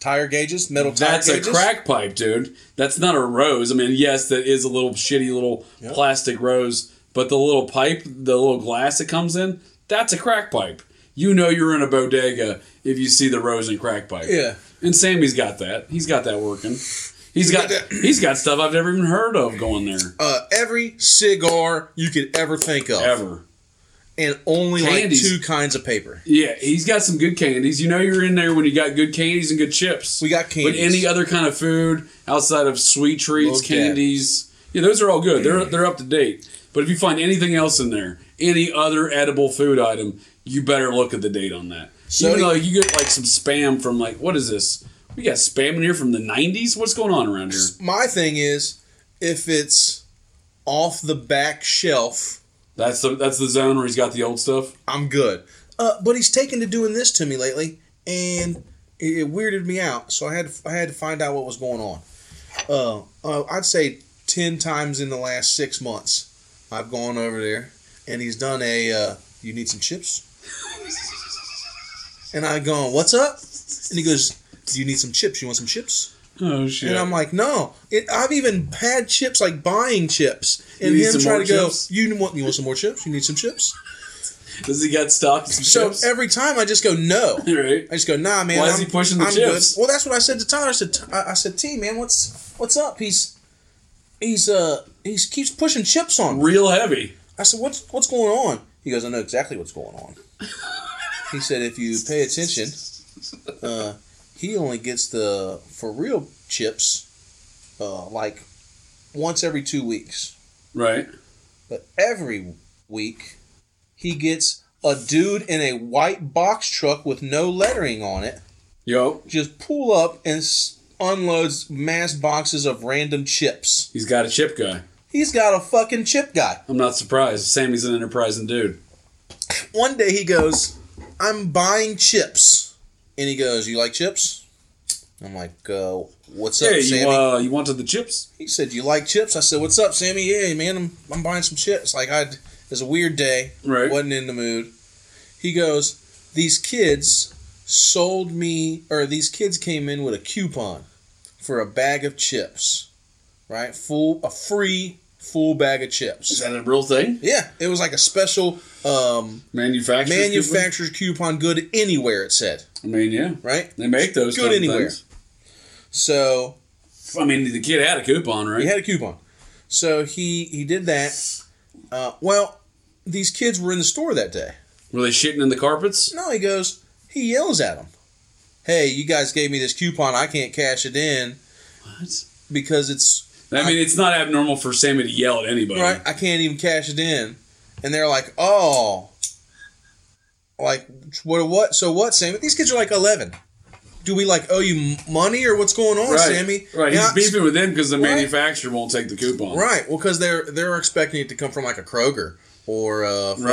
tire gauges, metal tire gauges. That's a crack pipe, dude. That's not a rose. I mean, yes, that is a little shitty little plastic rose, but the little pipe, the little glass that comes in, that's a crack pipe. You know you're in a bodega if you see the rose and crack pipe. Yeah. And Sammy's got that. He's got that working. He's got stuff I've never even heard of going there. Every cigar you could ever think of. Ever. And only candies. Like two kinds of paper. Yeah, he's got some good candies. You know you're in there when you got good candies and good chips. We got candies. But any other kind of food outside of sweet treats, candies, those are all good. They're up to date. But if you find anything else in there, any other edible food item, you better look at the date on that. So even though you get like some spam from like, what is this? We got spam in here from the 90s? What's going on around here? My thing is, if it's off the back shelf... That's the zone where he's got the old stuff? I'm good. But he's taken to doing this to me lately, and it weirded me out, so I had to find out what was going on. I'd say 10 times in the last 6 months, I've gone over there, and he's done a, you need some chips? And I've gone, what's up? And he goes... Do you need some chips? You want some chips? Oh, shit. And I'm like, no. I've even had chips, like buying chips. And him trying to chips? Go, you want some more chips? You need some chips? Does he got stocked some chips? So every time I just go, no. Right. I just go, nah, man. Why is he pushing the chips? Good. Well, that's what I said to Tyler. I said, T, man, what's up? He keeps pushing chips on me. Real heavy. I said, what's going on? He goes, I know exactly what's going on. He said, if you pay attention, he only gets the for real chips like once every 2 weeks. Right. But every week he gets a dude in a white box truck with no lettering on it. Yo. Just pull up and unloads mass boxes of random chips. He's got a chip guy. He's got a fucking chip guy. I'm not surprised. Sammy's an enterprising dude. One day he goes, I'm buying chips. And he goes, you like chips? I'm like, what's up, Sammy? You wanted the chips? He said, you like chips? I said, what's up, Sammy? Yeah, man, I'm buying some chips. Like, it was a weird day. Right. Wasn't in the mood. He goes, these kids came in with a coupon for a bag of chips. Right? A free full bag of chips. Is that a real thing? Yeah. It was like a special manufacturer's coupon good anywhere, it said. I mean, yeah. Right? They make those good anywhere. Things. So, I mean, the kid had a coupon, right? He had a coupon. So he did that. Well, these kids were in the store that day. Were they shitting in the carpets? No, he yells at them. Hey, you guys gave me this coupon. I can't cash it in. What? Because it's not abnormal for Sammy to yell at anybody. Right? I can't even cash it in. And they're like, oh. Like, what? So what, Sammy? These kids are like 11. Do we owe you money or what's going on, right, Sammy? Right, he's beefing with them because the manufacturer won't take the coupon. Right, well, because they're expecting it to come from a Kroger or fucking...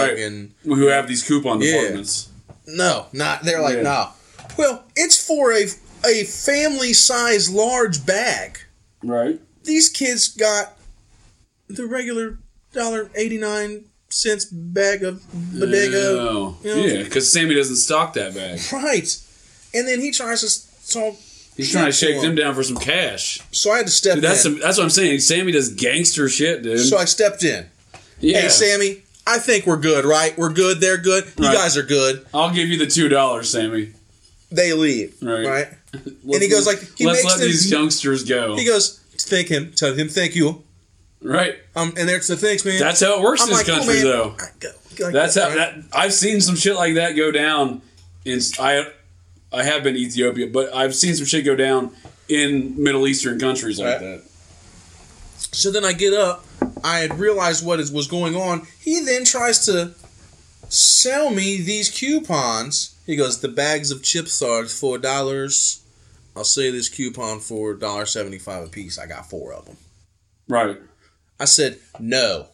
Right, who have these coupon departments. No, not... They're like, nah. Well, it's for a family-size large bag. Right. These kids got the regular $1.89 bag of bodega. Oh. Yeah, because Sammy doesn't stock that bag. Right. And then he tries to talk. He's trying to shake them down for some cash. So I had to step in. That's what I'm saying. Sammy does gangster shit, dude. So I stepped in. Yeah. Hey, Sammy, I think we're good, right? We're good. They're good. You guys are good. I'll give you the $2, Sammy. They leave. Right? And he goes let these youngsters go. He goes, thank him. Tell him thank you. Right. And that's the thanks, man. That's how it works in this country, though. I've seen some shit like that go down. I have been to Ethiopia, but I've seen some shit go down in Middle Eastern countries like that. So then I get up. I had realized what was going on. He then tries to sell me these coupons. He goes, the bags of chips are $4. I'll sell you this coupon for $1.75 a piece. I got 4 of them. Right. I said, no.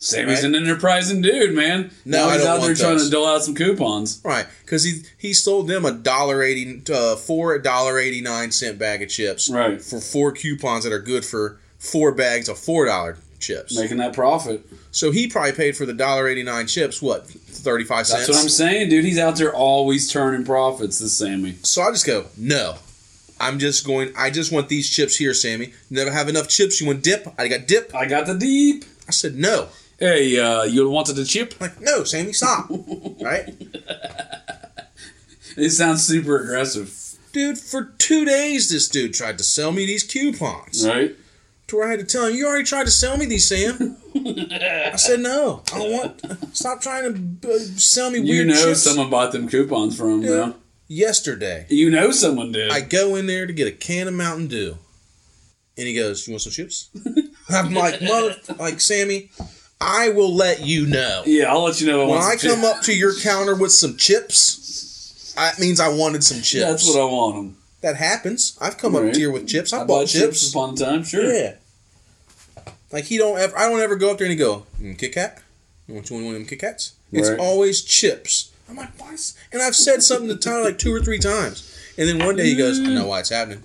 Sammy's an enterprising dude, man. No, now he's out there trying to dole out some coupons. Right, because he sold them $1.89 bag of chips for 4 coupons that are good for 4 bags of $4 chips. Making that profit. So he probably paid for the $1.89 chips, what, 35 cents? That's what I'm saying, dude. He's out there always turning profits, this Sammy. So I just go, no. I just want these chips here, Sammy. You never have enough chips. You want dip? I got dip. I got the deep. I said, no. Hey, you wanted the chip? I'm like, no, Sammy, stop. Right? It sounds super aggressive. Dude, for 2 days, this dude tried to sell me these coupons. Right. To where I had to tell him, you already tried to sell me these, Sam. I said, no. I don't want... Stop trying to sell me weird chips. You know someone bought them coupons from him, bro. Yesterday. You know someone did. I go in there to get a can of Mountain Dew. And he goes, you want some chips? I'm like, Sammy, I will let you know. Yeah, I'll let you know. When I come up to your counter with some chips, it means I wanted some chips. That's what I want them. That happens. I've come up to here with chips. I bought chips upon the time, sure. Yeah. Like I don't ever go up there and he go, Kit Kat? You want one of them Kit Kats? Right. It's always chips. I'm like, what? And I've said something to Tyler like 2 or 3 times. And then one day he goes, I know why it's happening.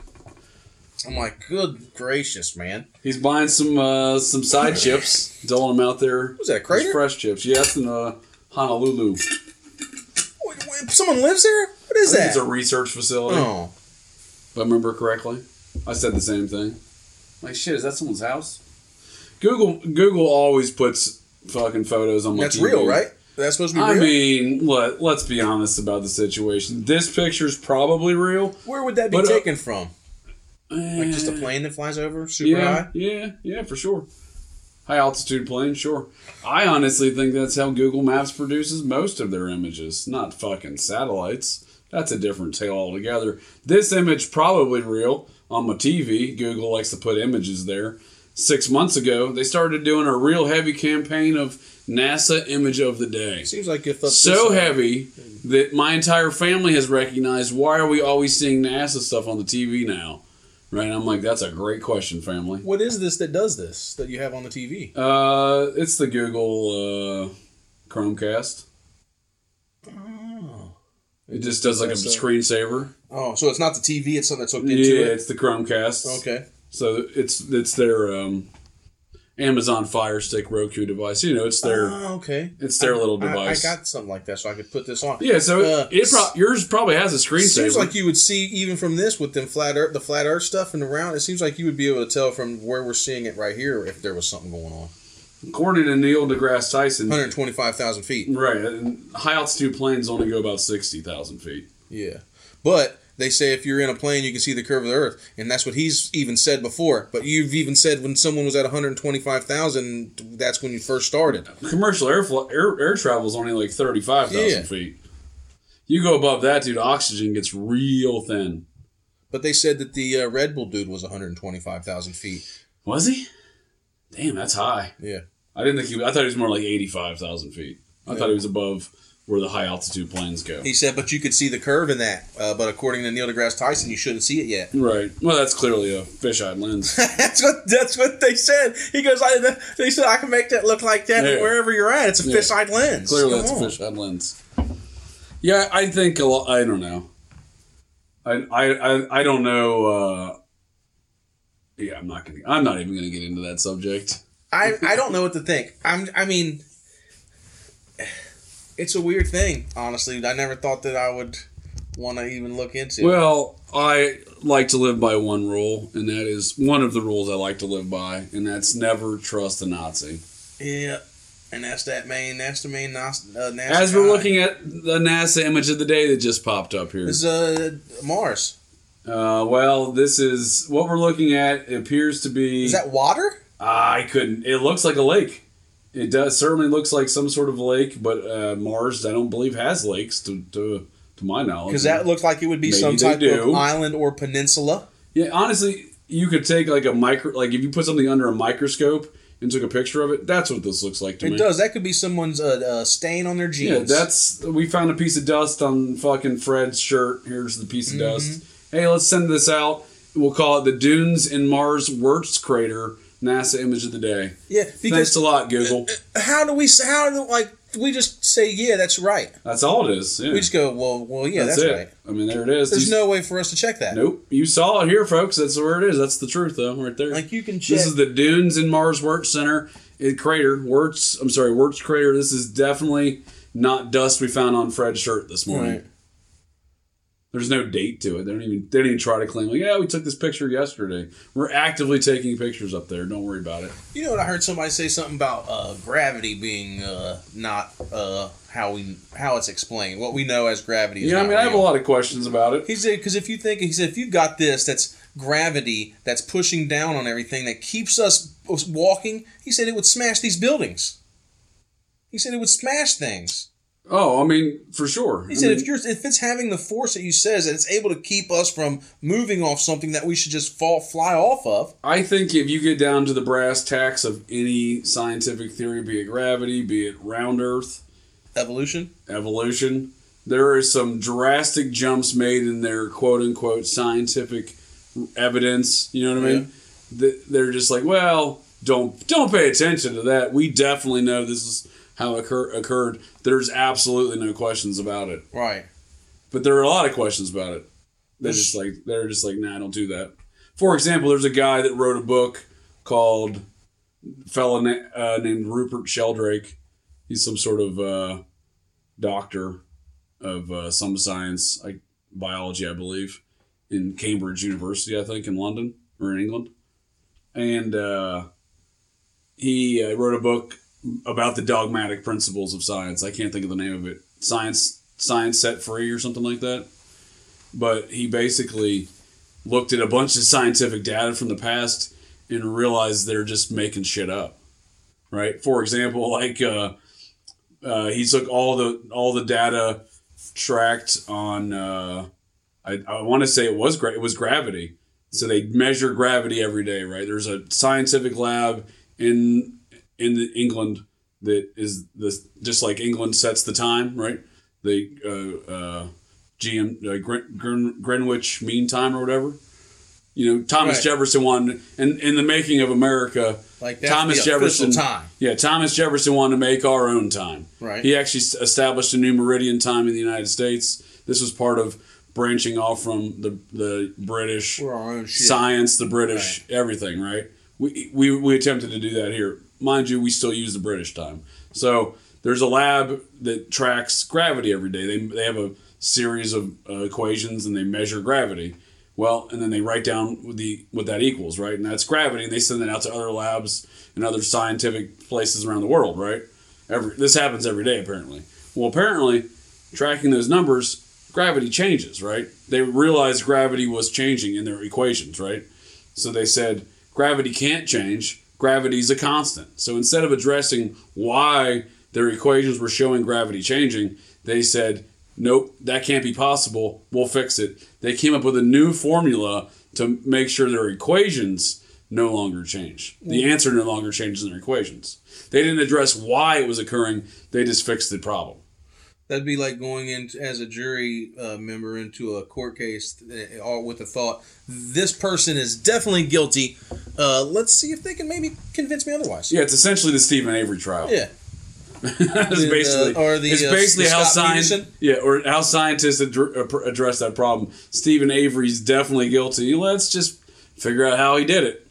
I'm like, good gracious, man. He's buying some side chips, doling them out there. Was that a crater? Fresh chips. Yeah, that's in Honolulu. Wait, someone lives there? What is that? It's a research facility. Oh. If I remember correctly. I said the same thing. Like, shit, is that someone's house? Google always puts fucking photos on my TV. That's real, right? That's supposed to be real? I mean, let's be honest about the situation. This picture's probably real. Where would that be taken from? Like just a plane that flies over super high? Yeah, for sure. High altitude plane, sure. I honestly think that's how Google Maps produces most of their images, not fucking satellites. That's a different tale altogether. This image probably real on my TV. Google likes to put images there. 6 months ago, they started doing a real heavy campaign of NASA image of the day. Seems like if so heavy that my entire family has recognized, why are we always seeing NASA stuff on the TV now? Right, I'm like, that's a great question, family. What is this that does this that you have on the TV? It's the Google Chromecast. Oh. It just does like a screensaver. Oh, so it's not the TV, it's something that's hooked into it? Yeah, it's the Chromecast. Okay. So it's their Amazon Fire Stick Roku device. You know, it's their It's their little device. I got something like that, so I could put this on. Yeah, so yours probably has a screensaver. It seems like you would see even from this with them the flat Earth stuff and around. It seems like you would be able to tell from where we're seeing it right here if there was something going on. According to Neil deGrasse Tyson, 125,000 feet. Right, and high altitude planes only go about 60,000 feet. Yeah, but. They say if you're in a plane, you can see the curve of the Earth. And that's what he's even said before. But you've even said when someone was at 125,000, that's when you first started. Commercial air travel is only like 35,000 feet. You go above that, dude, oxygen gets real thin. But they said that the Red Bull dude was 125,000 feet. Was he? Damn, that's high. Yeah. I thought he was more like 85,000 feet. I thought he was above... where the high-altitude planes go. He said, but you could see the curve in that. But according to Neil deGrasse Tyson, you shouldn't see it yet. Right. Well, that's clearly a fisheye lens. That's what they said. He goes, they said, I can make that look like that wherever you're at. It's a fisheye lens. Clearly that's a fisheye lens. Yeah, I think a lot... I don't know. I don't know... yeah, I'm not even going to get into that subject. I don't know what to think. I mean... It's a weird thing, honestly. I never thought that I would want to even look into it. Well, I like to live by one rule, and that is one of the rules I like to live by, and that's never trust a Nazi. Yeah, and that's the main NASA guy. As we're looking at the NASA image of the day that just popped up here. It's Mars. Well, this is what we're looking at. It appears to be... Is that water? I couldn't. It looks like a lake. It does certainly looks like some sort of lake, but Mars, I don't believe, has lakes to my knowledge. Because that looks like it would be some type of island or peninsula. Yeah, honestly, you could take like if you put something under a microscope and took a picture of it. That's what this looks like to me. It does. That could be someone's stain on their jeans. Yeah, we found a piece of dust on fucking Fred's shirt. Here's the piece of dust. Hey, let's send this out. We'll call it the Dunes in Mars Wirtz Crater. NASA image of the day. Yeah, because, thanks a lot, Google. We just say, yeah, that's right. That's all it is. Yeah. We just go, well, yeah, that's right. I mean, there it is. There's no way for us to check that. Nope. You saw it here, folks. That's where it is. That's the truth, though, right there. Like, you can check. This is the Dunes in Mars Wirtz Center. Wirtz Crater. This is definitely not dust we found on Fred's shirt this morning. Right. There's no date to it. They don't even try to claim, like, yeah, we took this picture yesterday. We're actively taking pictures up there. Don't worry about it. You know what? I heard somebody say something about gravity being not how it's explained. What we know as gravity is not real. I have a lot of questions about it. He said, because if you think, if you've got this, that's gravity that's pushing down on everything that keeps us walking, he said it would smash these buildings. He said it would smash things. Oh, I mean, for sure. He said, if it's having the force that you says, and it's able to keep us from moving off something that we should just fly off of. I think if you get down to the brass tacks of any scientific theory, be it gravity, be it round Earth, evolution, there are some drastic jumps made in their quote unquote scientific evidence. You know what I mean? Yeah. They're just like, well, don't pay attention to that. We definitely know this is how it occurred. There's absolutely no questions about it. Right. But there are a lot of questions about it. They're just like, nah, don't do that. For example, there's a guy that wrote a book called named Rupert Sheldrake. He's some sort of doctor of some science, like biology, I believe, in Cambridge University, I think, in London or in England. And he wrote a book about the dogmatic principles of science. I can't think of the name of it. Science Set Free or something like that. But he basically looked at a bunch of scientific data from the past and realized they're just making shit up. Right? For example, like he took all the data tracked on I want to say it was gravity. So they measure gravity every day, right? There's a scientific lab in England that is this, just like England sets the time, right? They Greenwich Mean Time or whatever. You know, Thomas Jefferson wanted, and in the making of America, like Thomas Jefferson time. Yeah, Thomas Jefferson wanted to make our own time. Right. He actually established a new meridian time in the United States. This was part of branching off from the British science, the British everything. Right. We attempted to do that here, mind you. We still use the British time. So there's a lab that tracks gravity every day. They have a series of equations and they measure gravity. Well, and then they write down what that equals, right? And that's gravity, and they send that out to other labs and other scientific places around the world, right? This happens every day, apparently. Well, apparently, tracking those numbers, gravity changes, right? They realized gravity was changing in their equations, right? So they said, gravity can't change. Gravity's a constant. So instead of addressing why their equations were showing gravity changing, they said, nope, that can't be possible. We'll fix it. They came up with a new formula to make sure their equations no longer change. The answer no longer changes in their equations. They didn't address why it was occurring. They just fixed the problem. That'd be like going in as a jury member into a court case all with the thought, this person is definitely guilty. Let's see if they can maybe convince me otherwise. Yeah, it's essentially the Stephen Avery trial. Yeah. How scientists address that problem. Stephen Avery's definitely guilty. Let's just figure out how he did it.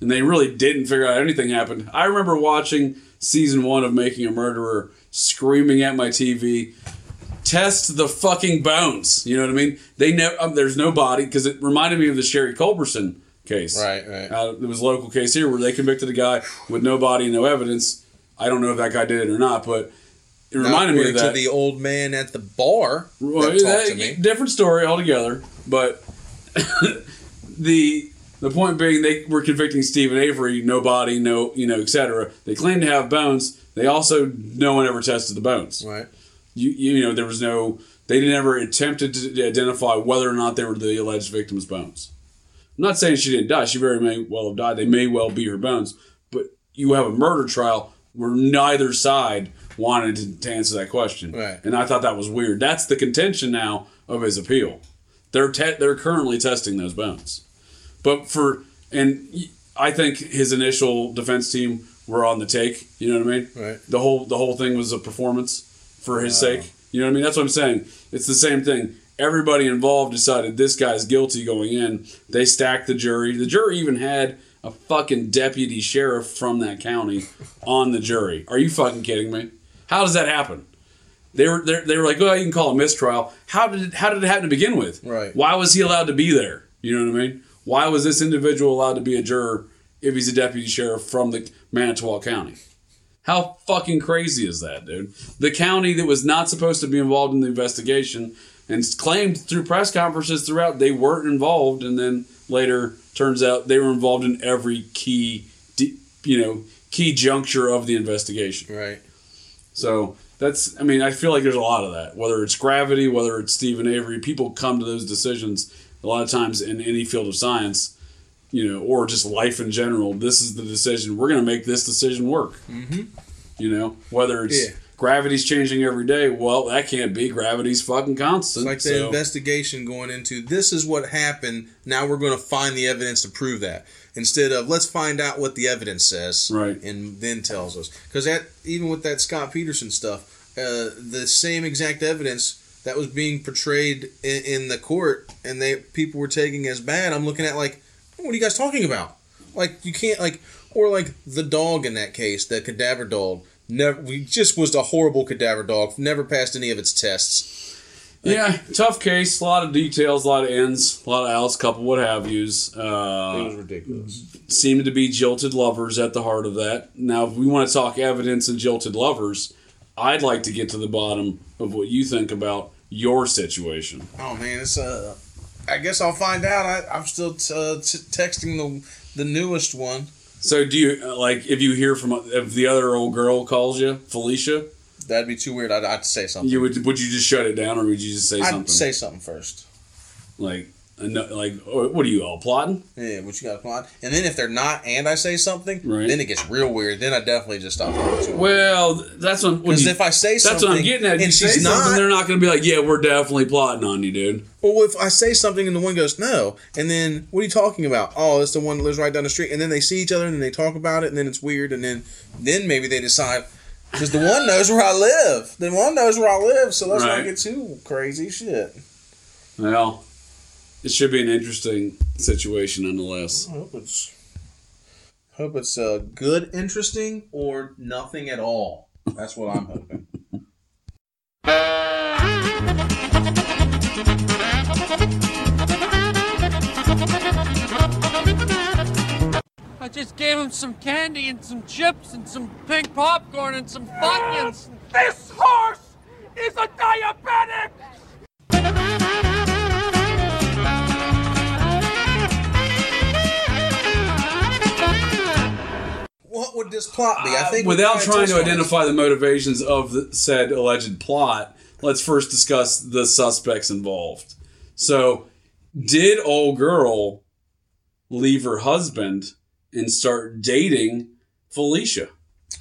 And they really didn't figure out anything happened. I remember watching season 1 of Making a Murderer, screaming at my TV, test the fucking bones. You know what I mean? They never. There's no body, because it reminded me of the Sherry Culberson case. Right. There was a local case here where they convicted a guy with no body, no evidence. I don't know if that guy did it or not, but it reminded me of that. To the old man at the bar. Well, that talked to me. Different story altogether. But the point being, they were convicting Stephen Avery, no body, no, etc. They claimed to have bones. They also, no one ever tested the bones. Right. You know, there was no. They never attempted to identify whether or not they were the alleged victim's bones. I'm not saying she didn't die. She very may well have died. They may well be her bones. But you have a murder trial where neither side wanted to answer that question. Right. And I thought that was weird. That's the contention now of his appeal. They're currently testing those bones. And I think his initial defense team were on the take, you know what I mean? Right. The whole thing was a performance for his sake. You know what I mean? That's what I'm saying. It's the same thing. Everybody involved decided this guy's guilty going in. They stacked the jury. The jury even had a fucking deputy sheriff from that county on the jury. Are you fucking kidding me? How does that happen? They were like, well, you can call it mistrial. How did it happen to begin with? Right. Why was he allowed to be there? You know what I mean? Why was this individual allowed to be a juror if he's a deputy sheriff from the Manitowoc County? How fucking crazy is that, dude? The county that was not supposed to be involved in the investigation and claimed through press conferences throughout they weren't involved, and then later turns out they were involved in every key juncture of the investigation. Right. So That's, I mean, I feel like there's a lot of that. Whether it's gravity, whether it's Stephen Avery, people come to those decisions a lot of times in any field of science, you know, or just life in general. This is the decision. We're going to make this decision work. Mm-hmm. You know, whether it's gravity's changing every day. Well, that can't be. Gravity's fucking constant. It's like the investigation going into this is what happened. Now we're going to find the evidence to prove that. Instead of let's find out what the evidence says, right, and then tells us. Because that, even with that Scott Peterson stuff, the same exact evidence that was being portrayed in the court and they people were taking as bad, I'm looking at like, what are you guys talking about? Like, you can't, like, or like the dog in that case, the cadaver dog, was a horrible cadaver dog, never passed any of its tests. Yeah, tough case. A lot of details, a lot of ends, a lot of outs, couple what have yous. It was ridiculous. Seemed to be jilted lovers at the heart of that. Now, if we want to talk evidence and jilted lovers, I'd like to get to the bottom of what you think about your situation. Oh man, it's I guess I'll find out. I'm still texting the newest one. So do you like if you hear from if the other old girl calls you, Felicia? That'd be too weird. I'd have to say something. You would? Would you just shut it down, or would you just say something? I'd say something first. Like, what are you all plotting? Yeah, what you got to plot? And then if they're not, and I say something, right, then it gets real weird. Then I definitely just stop talking to them. Well, that's what. Because if I say something, that's what I'm getting at. If you say something, they're not going to be like, yeah, we're definitely plotting on you, dude. Well, if I say something and the one goes no, and then what are you talking about? Oh, it's the one that lives right down the street, and then they see each other and they talk about it, and then it's weird, and then maybe they decide. Because the one knows where I live. The one knows where I live, so let's not get too crazy shit. Well, it should be an interesting situation nonetheless. I hope it's good, interesting, or nothing at all. That's what I'm hoping. I just gave him some candy and some chips and some pink popcorn and some funyuns. This horse is a diabetic! What would this plot be? I think without trying to identify the motivations of the said alleged plot, let's first discuss the suspects involved. So, did old girl leave her husband and start dating Felicia?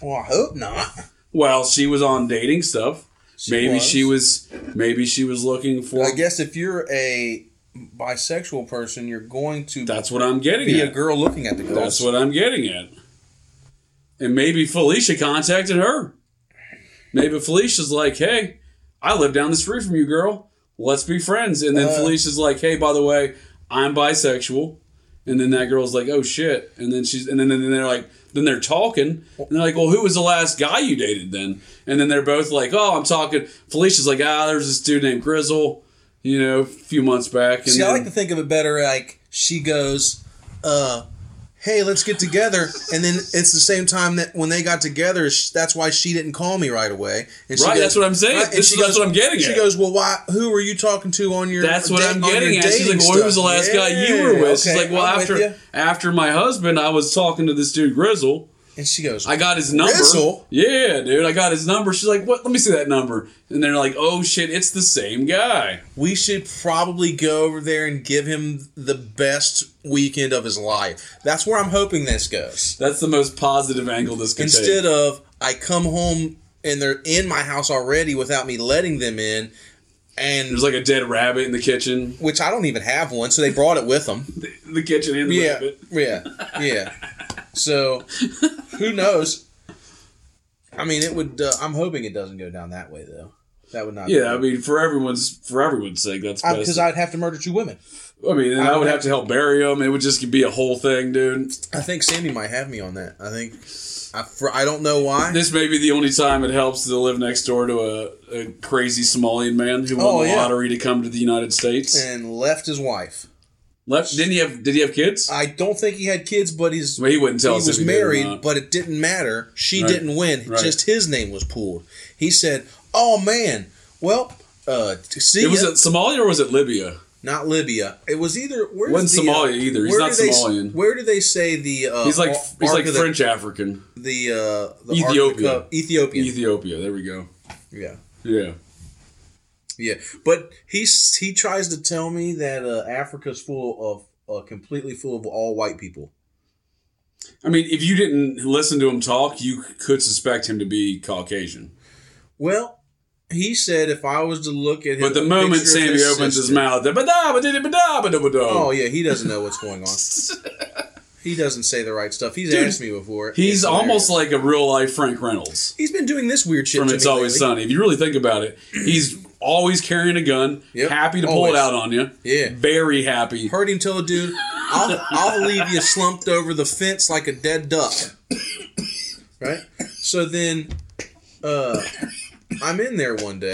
Well, I hope not. Well, she was on dating stuff. Maybe she was looking for. I guess if you're a bisexual person, you're going to. That's what I'm getting. Be at. A girl looking at the girls. That's what I'm getting at. And maybe Felicia contacted her. Maybe Felicia's like, "Hey, I live down the street from you, girl. Let's be friends." And then Felicia's like, "Hey, by the way, I'm bisexual." And then that girl's like, "Oh shit!" And then they're like, then they're talking, and they're like, "Well, who was the last guy you dated then?" And then they're both like, "Oh, I'm talking." Felicia's like, there's this dude named Grizzle, you know, a few months back." And I like to think of it better. Like she goes, "Hey, let's get together," and then it's the same time that when they got together, that's why she didn't call me right away. And she goes, that's what I'm saying. Right? That's what I'm getting at. She goes, "Well, why? Who were you talking to on your?" That's what I'm getting at. She's like, "Well, who was the last guy you were with?" Okay. She's like, "Well, after my husband, I was talking to this dude Grizzle." And she goes, "I got his number." Grizzle? Yeah, dude, I got his number. She's like, "What? Let me see that number." And they're like, "Oh shit, it's the same guy. We should probably go over there and give him the best weekend of his life." That's where I'm hoping this goes. That's the most positive angle this could take. Instead of, I come home and they're in my house already without me letting them in. And there's like a dead rabbit in the kitchen. Which I don't even have one, so they brought it with them. The kitchen and the rabbit. Yeah. So, who knows? I mean, it would. I'm hoping it doesn't go down that way, though. That would not. Yeah, I mean, for everyone's sake, that's best. Because I'd have to murder two women. I mean, and I would have to help bury them. It would just be a whole thing, dude. I think Sandy might have me on that. I think I don't know why. This may be the only time it helps to live next door to a crazy Somalian man who won the lottery to come to the United States and left his wife. Did he have kids? I don't think he had kids, but he wouldn't tell us. He was married, but it didn't matter. She didn't win. Right. Just his name was pulled. He said, "Oh man, well, see." It was at Somalia or was it Libya? Not Libya. It was either. Where wasn't Somalia either? He's not Somalian. Where do they say the? He's like French African. The Ethiopia. Ethiopia. There we go. Yeah. Yeah. Yeah. But he tries to tell me that Africa's full of completely full of all white people. I mean, if you didn't listen to him talk, you could suspect him to be Caucasian. Well, he said if I was to look at him... But the moment Sammy opens his mouth, oh, yeah, he doesn't know what's going on. He doesn't say the right stuff. He's asked me before. He's almost like a real-life Frank Reynolds. He's been doing this weird shit from It's Always Sunny. If you really think about it, he's always carrying a gun, happy to pull it out on you. Yeah. Very happy. Heard him tell a dude... I'll leave you slumped over the fence like a dead duck. Right? So then, I'm in there one day.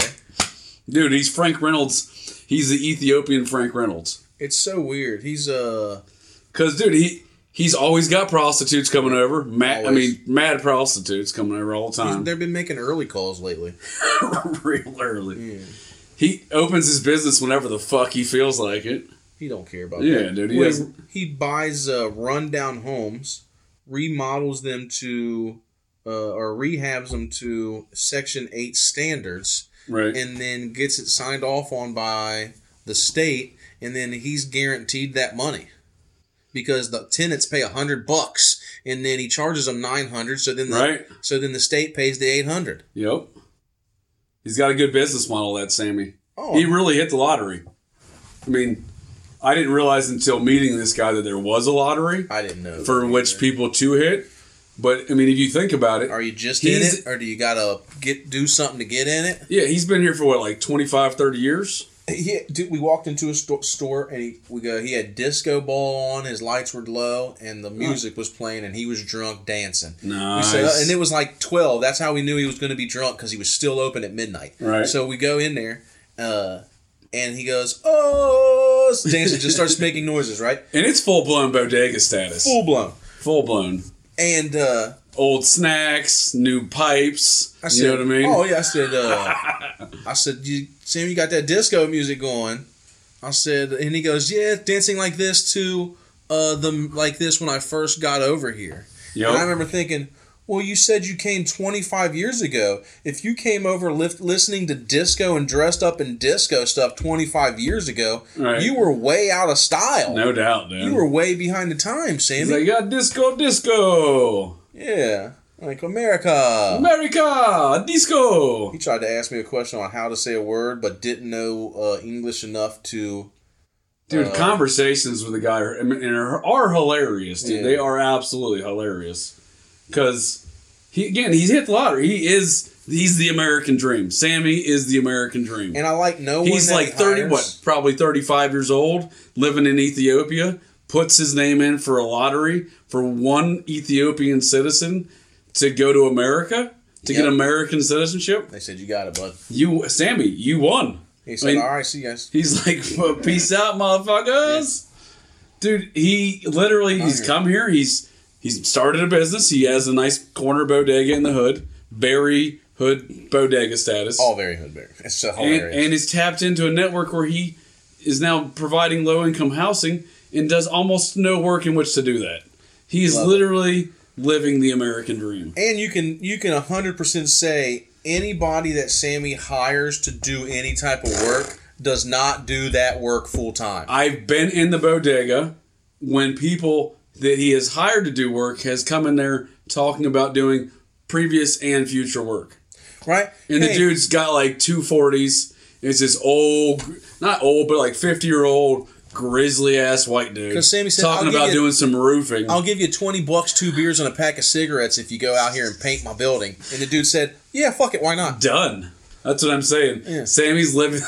Dude, he's Frank Reynolds. He's the Ethiopian Frank Reynolds. It's so weird. He's, Because, dude, he's always got prostitutes coming over. Mad prostitutes coming over all the time. They've been making early calls lately. Real early. Yeah. He opens his business whenever the fuck he feels like it. He don't care about that. Yeah, dude. He buys rundown homes, remodels them to, or rehabs them to Section 8 standards, right? And then gets it signed off on by the state, and then he's guaranteed that money because the tenants pay $100, and then he charges them $900. So then the state pays the $800. Yep. He's got a good business model, that Sammy. Oh, he really hit the lottery. I mean. I didn't realize until meeting this guy that there was a lottery. I didn't know for which people to hit. But I mean, if you think about it, are you just in it, or do you gotta do something to get in it? Yeah, he's been here for what, like 25, 30 years. Yeah, dude, we walked into a store and he had disco ball on. His lights were low and the music was playing, and he was drunk dancing. Nice. And it was like 12. That's how we knew he was going to be drunk because he was still open at midnight. Right. So we go in there. And he goes, oh, dancing, just starts making noises, right? And it's full-blown bodega status. Full-blown. And, old snacks, new pipes, I said, you know what I mean? Oh, yeah, I said, Sam, you got that disco music going. I said, and he goes, yeah, dancing like this to, like this when I first got over here. Yep. And I remember thinking... Well, you said you came 25 years ago. If you came over listening to disco and dressed up in disco stuff 25 years ago, you were way out of style. No doubt, dude. You were way behind the times, Sammy. He's like, yeah, disco. Yeah. Like, America, disco. He tried to ask me a question on how to say a word, but didn't know English enough to... Dude, conversations with the guy are hilarious, dude. Yeah. They are absolutely hilarious. Because he's hit the lottery. He's the American dream. Sammy is the American dream. And I like no one. He's like 30, probably 35 years old, living in Ethiopia, puts his name in for a lottery for one Ethiopian citizen to go to America to get American citizenship. They said, you got it, bud. Sammy, you won. He said, all right, see you guys. He's like, well, peace out, motherfuckers. Yeah. Dude, he's come here. He's started a business. He has a nice corner bodega in the hood. Very hood bodega status. All very hood bodega. It's so hilarious. And he's tapped into a network where he is now providing low-income housing and does almost no work in which to do that. He is literally living the American dream. And you can 100% say anybody that Sammy hires to do any type of work does not do that work full-time. I've been in the bodega when people... that he is hired to do work has come in there talking about doing previous and future work. Right. And the dude's got like 240s. It's this old, not old, but like 50-year-old grizzly ass white dude. Because Sammy said, talking about doing some roofing. I'll give you $20, 2 beers, and a pack of cigarettes if you go out here and paint my building. And the dude said, yeah, fuck it, why not? Done. That's what I'm saying. Yeah. Sammy's living,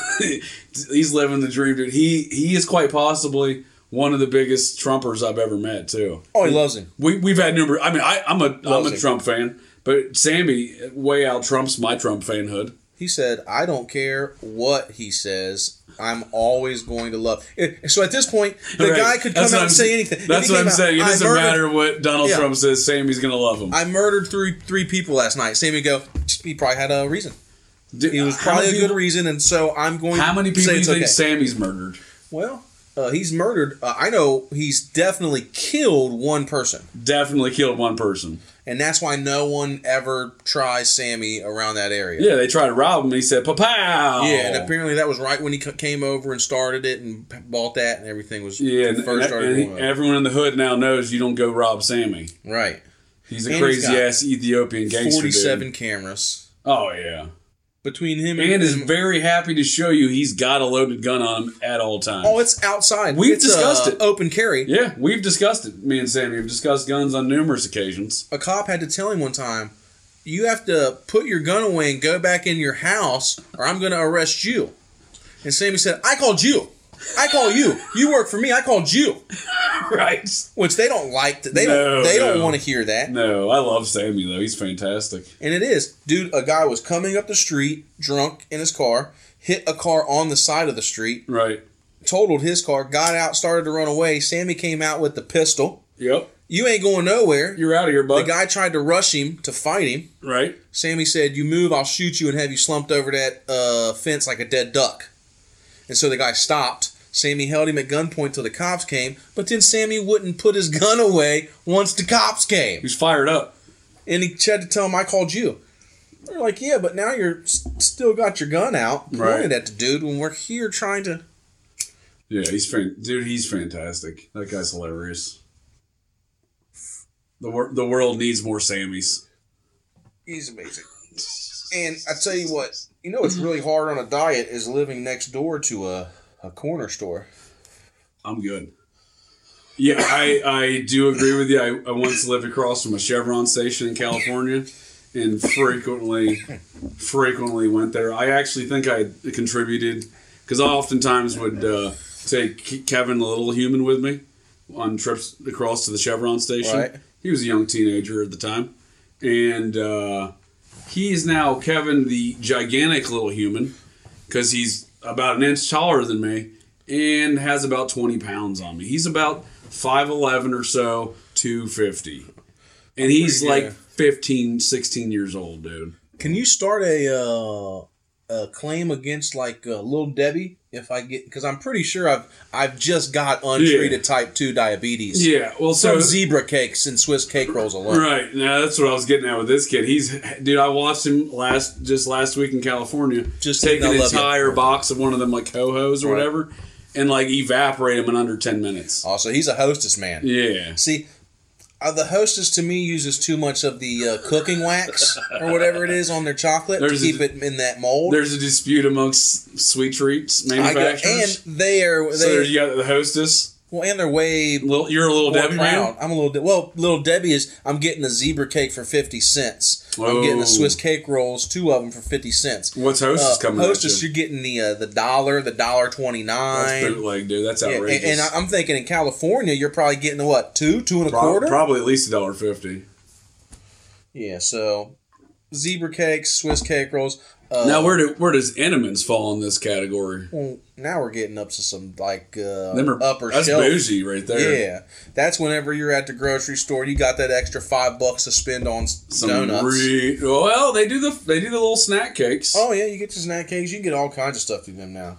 he's living the dream, dude. He is quite possibly... one of the biggest Trumpers I've ever met, too. Oh, he loves him. We've had numerous... I mean, I'm a Trump fan, but Sammy way out Trumps my Trump fanhood. He said, I don't care what he says. I'm always going to love... So at this point, the guy could come out and say anything. That's what I'm saying. It doesn't matter what Donald Trump says. Sammy's going to love him. I murdered three people last night. Sammy would go, he probably had a reason. It was probably a good reason, and so I'm going to say it's okay. How many people do you think Sammy's murdered? Well... He's murdered. I know he's definitely killed one person. Definitely killed one person. And that's why no one ever tries Sammy around that area. Yeah, they tried to rob him, and he said, "Pa-pow!" Yeah, and apparently that was right when he came over and started it and bought that, and everything was... Yeah, and everyone in the hood now knows you don't go rob Sammy. Right. He's a crazy-ass Ethiopian gangster 47 dude. Cameras. Oh, yeah. Between him and is very happy to show you he's got a loaded gun on him at all times. Oh, it's outside. We've discussed it. Open carry. Yeah, we've discussed it. Me and Sammy have discussed guns on numerous occasions. A cop had to tell him one time, "You have to put your gun away and go back in your house, or I'm going to arrest you." And Sammy said, "I called you. I call you. You work for me. I called you." Right. Which they don't like. They don't want to hear that. No, I love Sammy, though. He's fantastic. And it is. Dude, a guy was coming up the street, drunk, in his car, hit a car on the side of the street. Right. Totaled his car, got out, started to run away. Sammy came out with the pistol. Yep. "You ain't going nowhere. You're out of here, bud." The guy tried to rush him to fight him. Right. Sammy said, "You move, I'll shoot you and have you slumped over that fence like a dead duck." And so the guy stopped. Sammy held him at gunpoint till the cops came, but then Sammy wouldn't put his gun away once the cops came. He was fired up. And he tried to tell him, "I called you." They're like, "Yeah, but now you're still got your gun out pointed at the dude when we're here trying to..." Yeah, he's fantastic. That guy's hilarious. The world needs more Sammys. He's amazing. And I tell you what, you know what's really hard on a diet is living next door to a corner store. I'm good. Yeah, I do agree with you. I once lived across from a Chevron station in California and frequently went there. I actually think I contributed because I oftentimes would take Kevin, the little human, with me on trips across to the Chevron station. Right. He was a young teenager at the time. And... he is now Kevin, the gigantic little human, because he's about an inch taller than me and has about 20 pounds on me. He's about 5'11 or so, 250. And he's like 15, 16 years old, dude. Can you start a claim against like Little Debbie if I get... Because I'm pretty sure I've just got untreated type 2 diabetes. Yeah, well, so... From zebra cakes and Swiss cake rolls alone. Right, now that's what I was getting at with this kid. Dude, I watched him last week in California take an entire box of one of them like Ho-Ho's or whatever and like evaporate him in under 10 minutes. Also, he's a Hostess man. Yeah. See... the Hostess, to me, uses too much of the cooking wax or whatever it is on their chocolate to keep it in that mold. There's a dispute amongst sweet treats manufacturers. And so you got the Hostess. Well, and they're way... You're a Little Debbie man? I'm a Little Debbie. Well, Little Debbie is... I'm getting a zebra cake for 50 cents. Whoa. I'm getting the Swiss cake rolls, 2 of them for 50 cents. What's Hostess coming out? Hostess, you're getting the $1.29. That's bootleg, dude. That's outrageous. Yeah, and I'm thinking in California, you're probably getting the what, $2, $2.25? Probably at least $1.50. Yeah, so zebra cakes, Swiss cake rolls. Now, where does Entenmann's fall in this category? Well, now we're getting up to some, like, upper shelf. That's bougie right there. Yeah. That's whenever you're at the grocery store, you got that extra $5 to spend on some donuts. Well, they do the little snack cakes. Oh, yeah, you get the snack cakes. You can get all kinds of stuff through them now.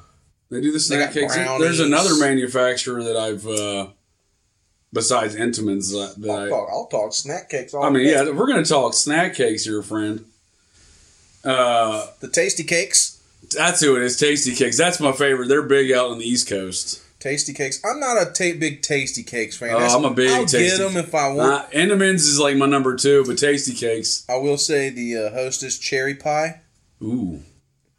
They do the snack cakes. Brownies. There's another manufacturer that I've... besides Entenmann's. I'll talk snack cakes all day. I mean, yeah, we're going to talk snack cakes here, friend. The Tasty Cakes. That's who it is, Tasty Cakes. That's my favorite. They're big out on the East Coast. Tasty Cakes. I'm not a big Tasty Cakes fan. I'm a big Tasty Cakes. I'll get them if I want. Entenmann's is like my number 2, but Tasty Cakes. I will say the Hostess Cherry Pie. Ooh.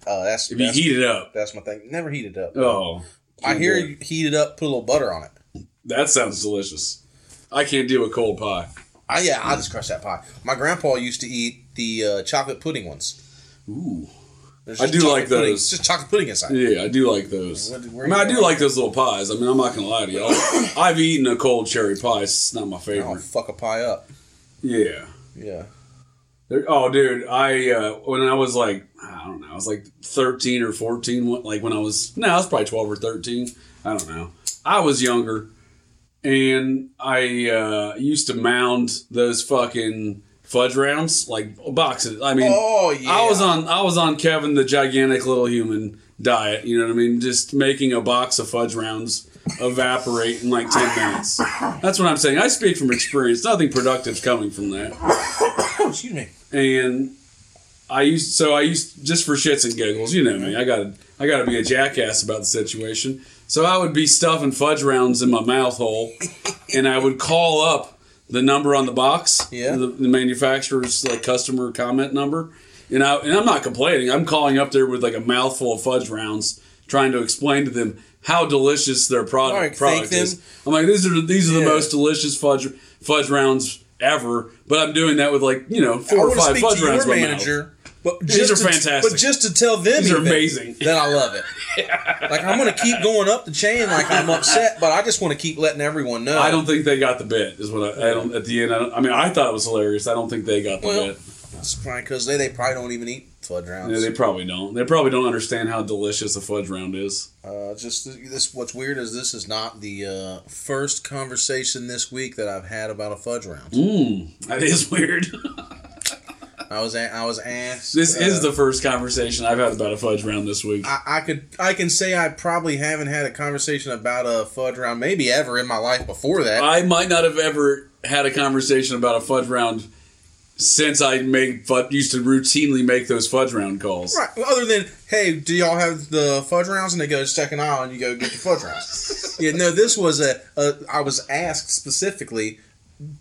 If you heat it up. That's my thing. Never heat it up. Oh. I hear you heat it up, put a little butter on it. That sounds delicious. I can't deal with cold pie. I just crush that pie. My grandpa used to eat the chocolate pudding ones. Ooh. I do like those. It's just chocolate pudding inside. Yeah, I do like those. I do like those little pies. I mean, I'm not going to lie to y'all. I've eaten a cold cherry pie. It's not my favorite. I'll fuck a pie up. Yeah. Yeah. Dude, when I was like, I don't know, I was like 13 or 14, like when I was, no, I was probably 12 or 13. I don't know. I was younger, and I used to mound those fucking... fudge rounds, like boxes. I mean, I was on Kevin, the gigantic little human diet. You know what I mean? Just making a box of fudge rounds evaporate in like 10 minutes. That's what I'm saying. I speak from experience. Nothing productive's coming from that. Excuse me. And I used just for shits and giggles, you know me. I got to be a jackass about the situation. So I would be stuffing fudge rounds in my mouth hole, and I would call up the number on the box, the manufacturer's like customer comment number. And I'm not complaining. I'm calling up there with like a mouthful of fudge rounds, trying to explain to them how delicious their product is. I'm like, these are the most delicious fudge rounds ever. But I'm doing that with like 4 or 5 fudge rounds in my mouth. But these are fantastic. But just to tell them these are amazing, that I love it. Yeah. Like I'm going to keep going up the chain. Like I'm upset, but I just want to keep letting everyone know. I don't think they got the bit. Is what I don't. At the end, I thought it was hilarious. I don't think they got the bit. It's probably because they probably don't even eat fudge rounds. Yeah, they probably don't. They probably don't understand how delicious a fudge round is. What's weird is this is not the first conversation this week that I've had about a fudge round. That is weird. I was asked. This is the first conversation I've had about a fudge round this week. I can say I probably haven't had a conversation about a fudge round maybe ever in my life before that. I might not have ever had a conversation about a fudge round since I used to routinely make those fudge round calls. Right. Other than, hey, do y'all have the fudge rounds? And they go to second aisle and you go get the fudge rounds. This was I was asked specifically,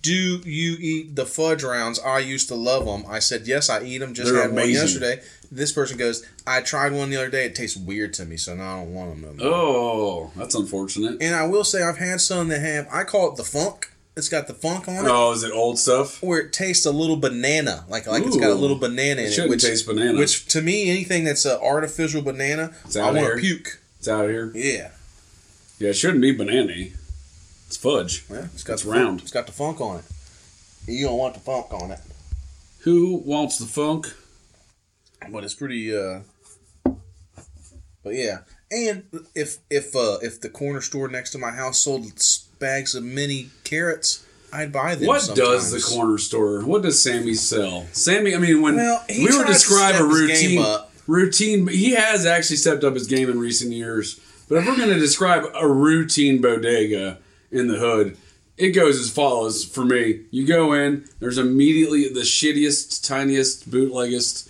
do you eat the fudge rounds? I used to love them. I said, yes, I eat them. They're amazing. One yesterday. This person goes, I tried one the other day. It tastes weird to me, so now I don't want them no more. Oh, that's unfortunate. And I will say I've had some that have, I call it the funk. It's got the funk on it. Oh, is it old stuff? Where it tastes a little banana. Like it's got a little banana in it. Shouldn't taste banana. Which, to me, anything that's an artificial banana, I want to puke. It's out of here? Yeah. Yeah, it shouldn't be banana-y. It's fudge. Yeah, it's round. It's got the funk on it. You don't want the funk on it. Who wants the funk? But it's pretty... But yeah. And if the corner store next to my house sold bags of mini carrots, I'd buy them. What sometimes. Does the corner store? What does Sammy sell? Sammy, we were describing a routine. He has actually stepped up his game in recent years. But if we're going to describe a routine bodega in the hood, it goes as follows for me. You go in, there's immediately the shittiest, tiniest, bootleggest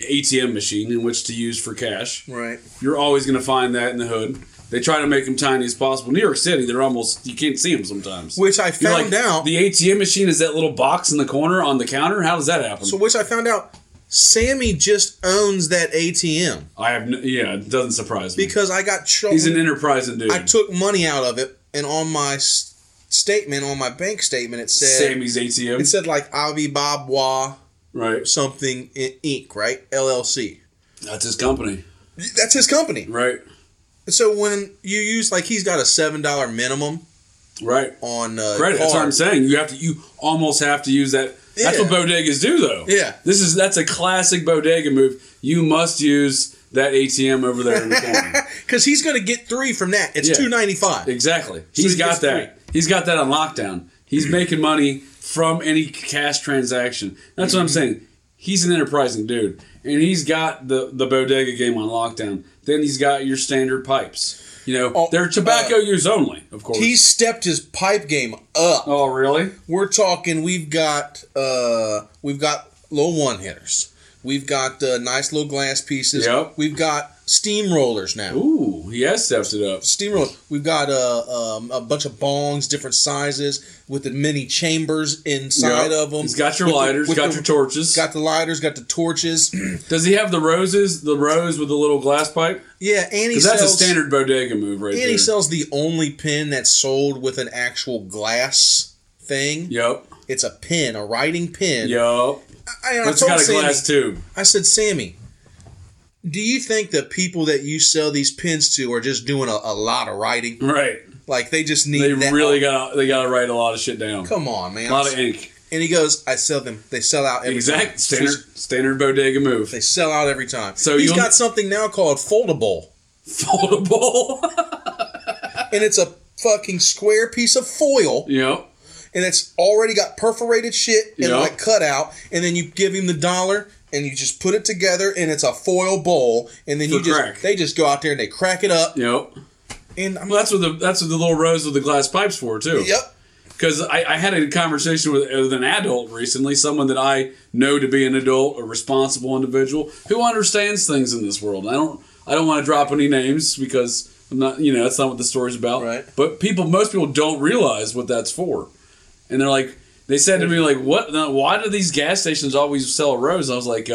ATM machine in which to use for cash. Right. You're always going to find that in the hood. They try to make them tiny as possible. New York City, they're almost... You can't see them sometimes. Which I found out... The ATM machine is that little box in the corner on the counter? How does that happen? So, which I found out, Sammy just owns that ATM. It doesn't surprise me. Because I got... He's an enterprising dude. I took money out of it, and on my statement, on my bank statement, it said... Sammy's ATM? It said, like, Avi Babwa... Right. Something Inc., right? LLC. That's his company. That's his company. Right. So when you use, like, he's got a $7 minimum, right, on credit. That's what I'm saying. You almost have to use that. Yeah. That's what bodegas do, though. Yeah, that's a classic bodega move. You must use that ATM over there in the corner because he's going to get 3 from that. It's $2.95. Exactly. He's got that. 3. He's got that on lockdown. He's making money from any cash transaction. That's what I'm saying. He's an enterprising dude, and he's got the bodega game on lockdown. Then he's got your standard pipes. They're tobacco use only, of course. He stepped his pipe game up. Oh, really? We're talking. We've got little one hitters. We've got nice little glass pieces. Yep. We've got steamrollers now. Ooh, he has stepped it up. Steamrollers. We've got a bunch of bongs, different sizes, with the mini chambers inside of them. He's got your lighters, got your torches. Got the lighters, got the torches. Does he have the roses? The rose with the little glass pipe? Yeah, and he sells... That's a standard bodega move right there. And he sells the only pen that's sold with an actual glass thing. Yep. It's a pen, a writing pen. Yep. It's got a glass tube. I said, Sammy, do you think the people that you sell these pens to are just doing a lot of writing? Right. Like they just need. They really got to write a lot of shit down. Come on, man. A lot of ink. And he goes, I sell them. They sell out every time. Standard bodega move. They sell out every time. So he's got something now called foldable. Foldable. And it's a fucking square piece of foil. Yep. And it's already got perforated shit and like cut out, and then you give him the $1 and you just put it together and it's a foil bowl, and then they just go out there and they crack it up. Yep. And well, that's what the little rows of the glass pipes for too. Yep. Because I had a conversation with an adult recently, someone that I know to be an adult, a responsible individual who understands things in this world. I don't want to drop any names because I'm not, you know, that's not what the story's about. Right. But most people don't realize what that's for, and they're like, they said to me like, "What? Why do these gas stations always sell rows?" I was like,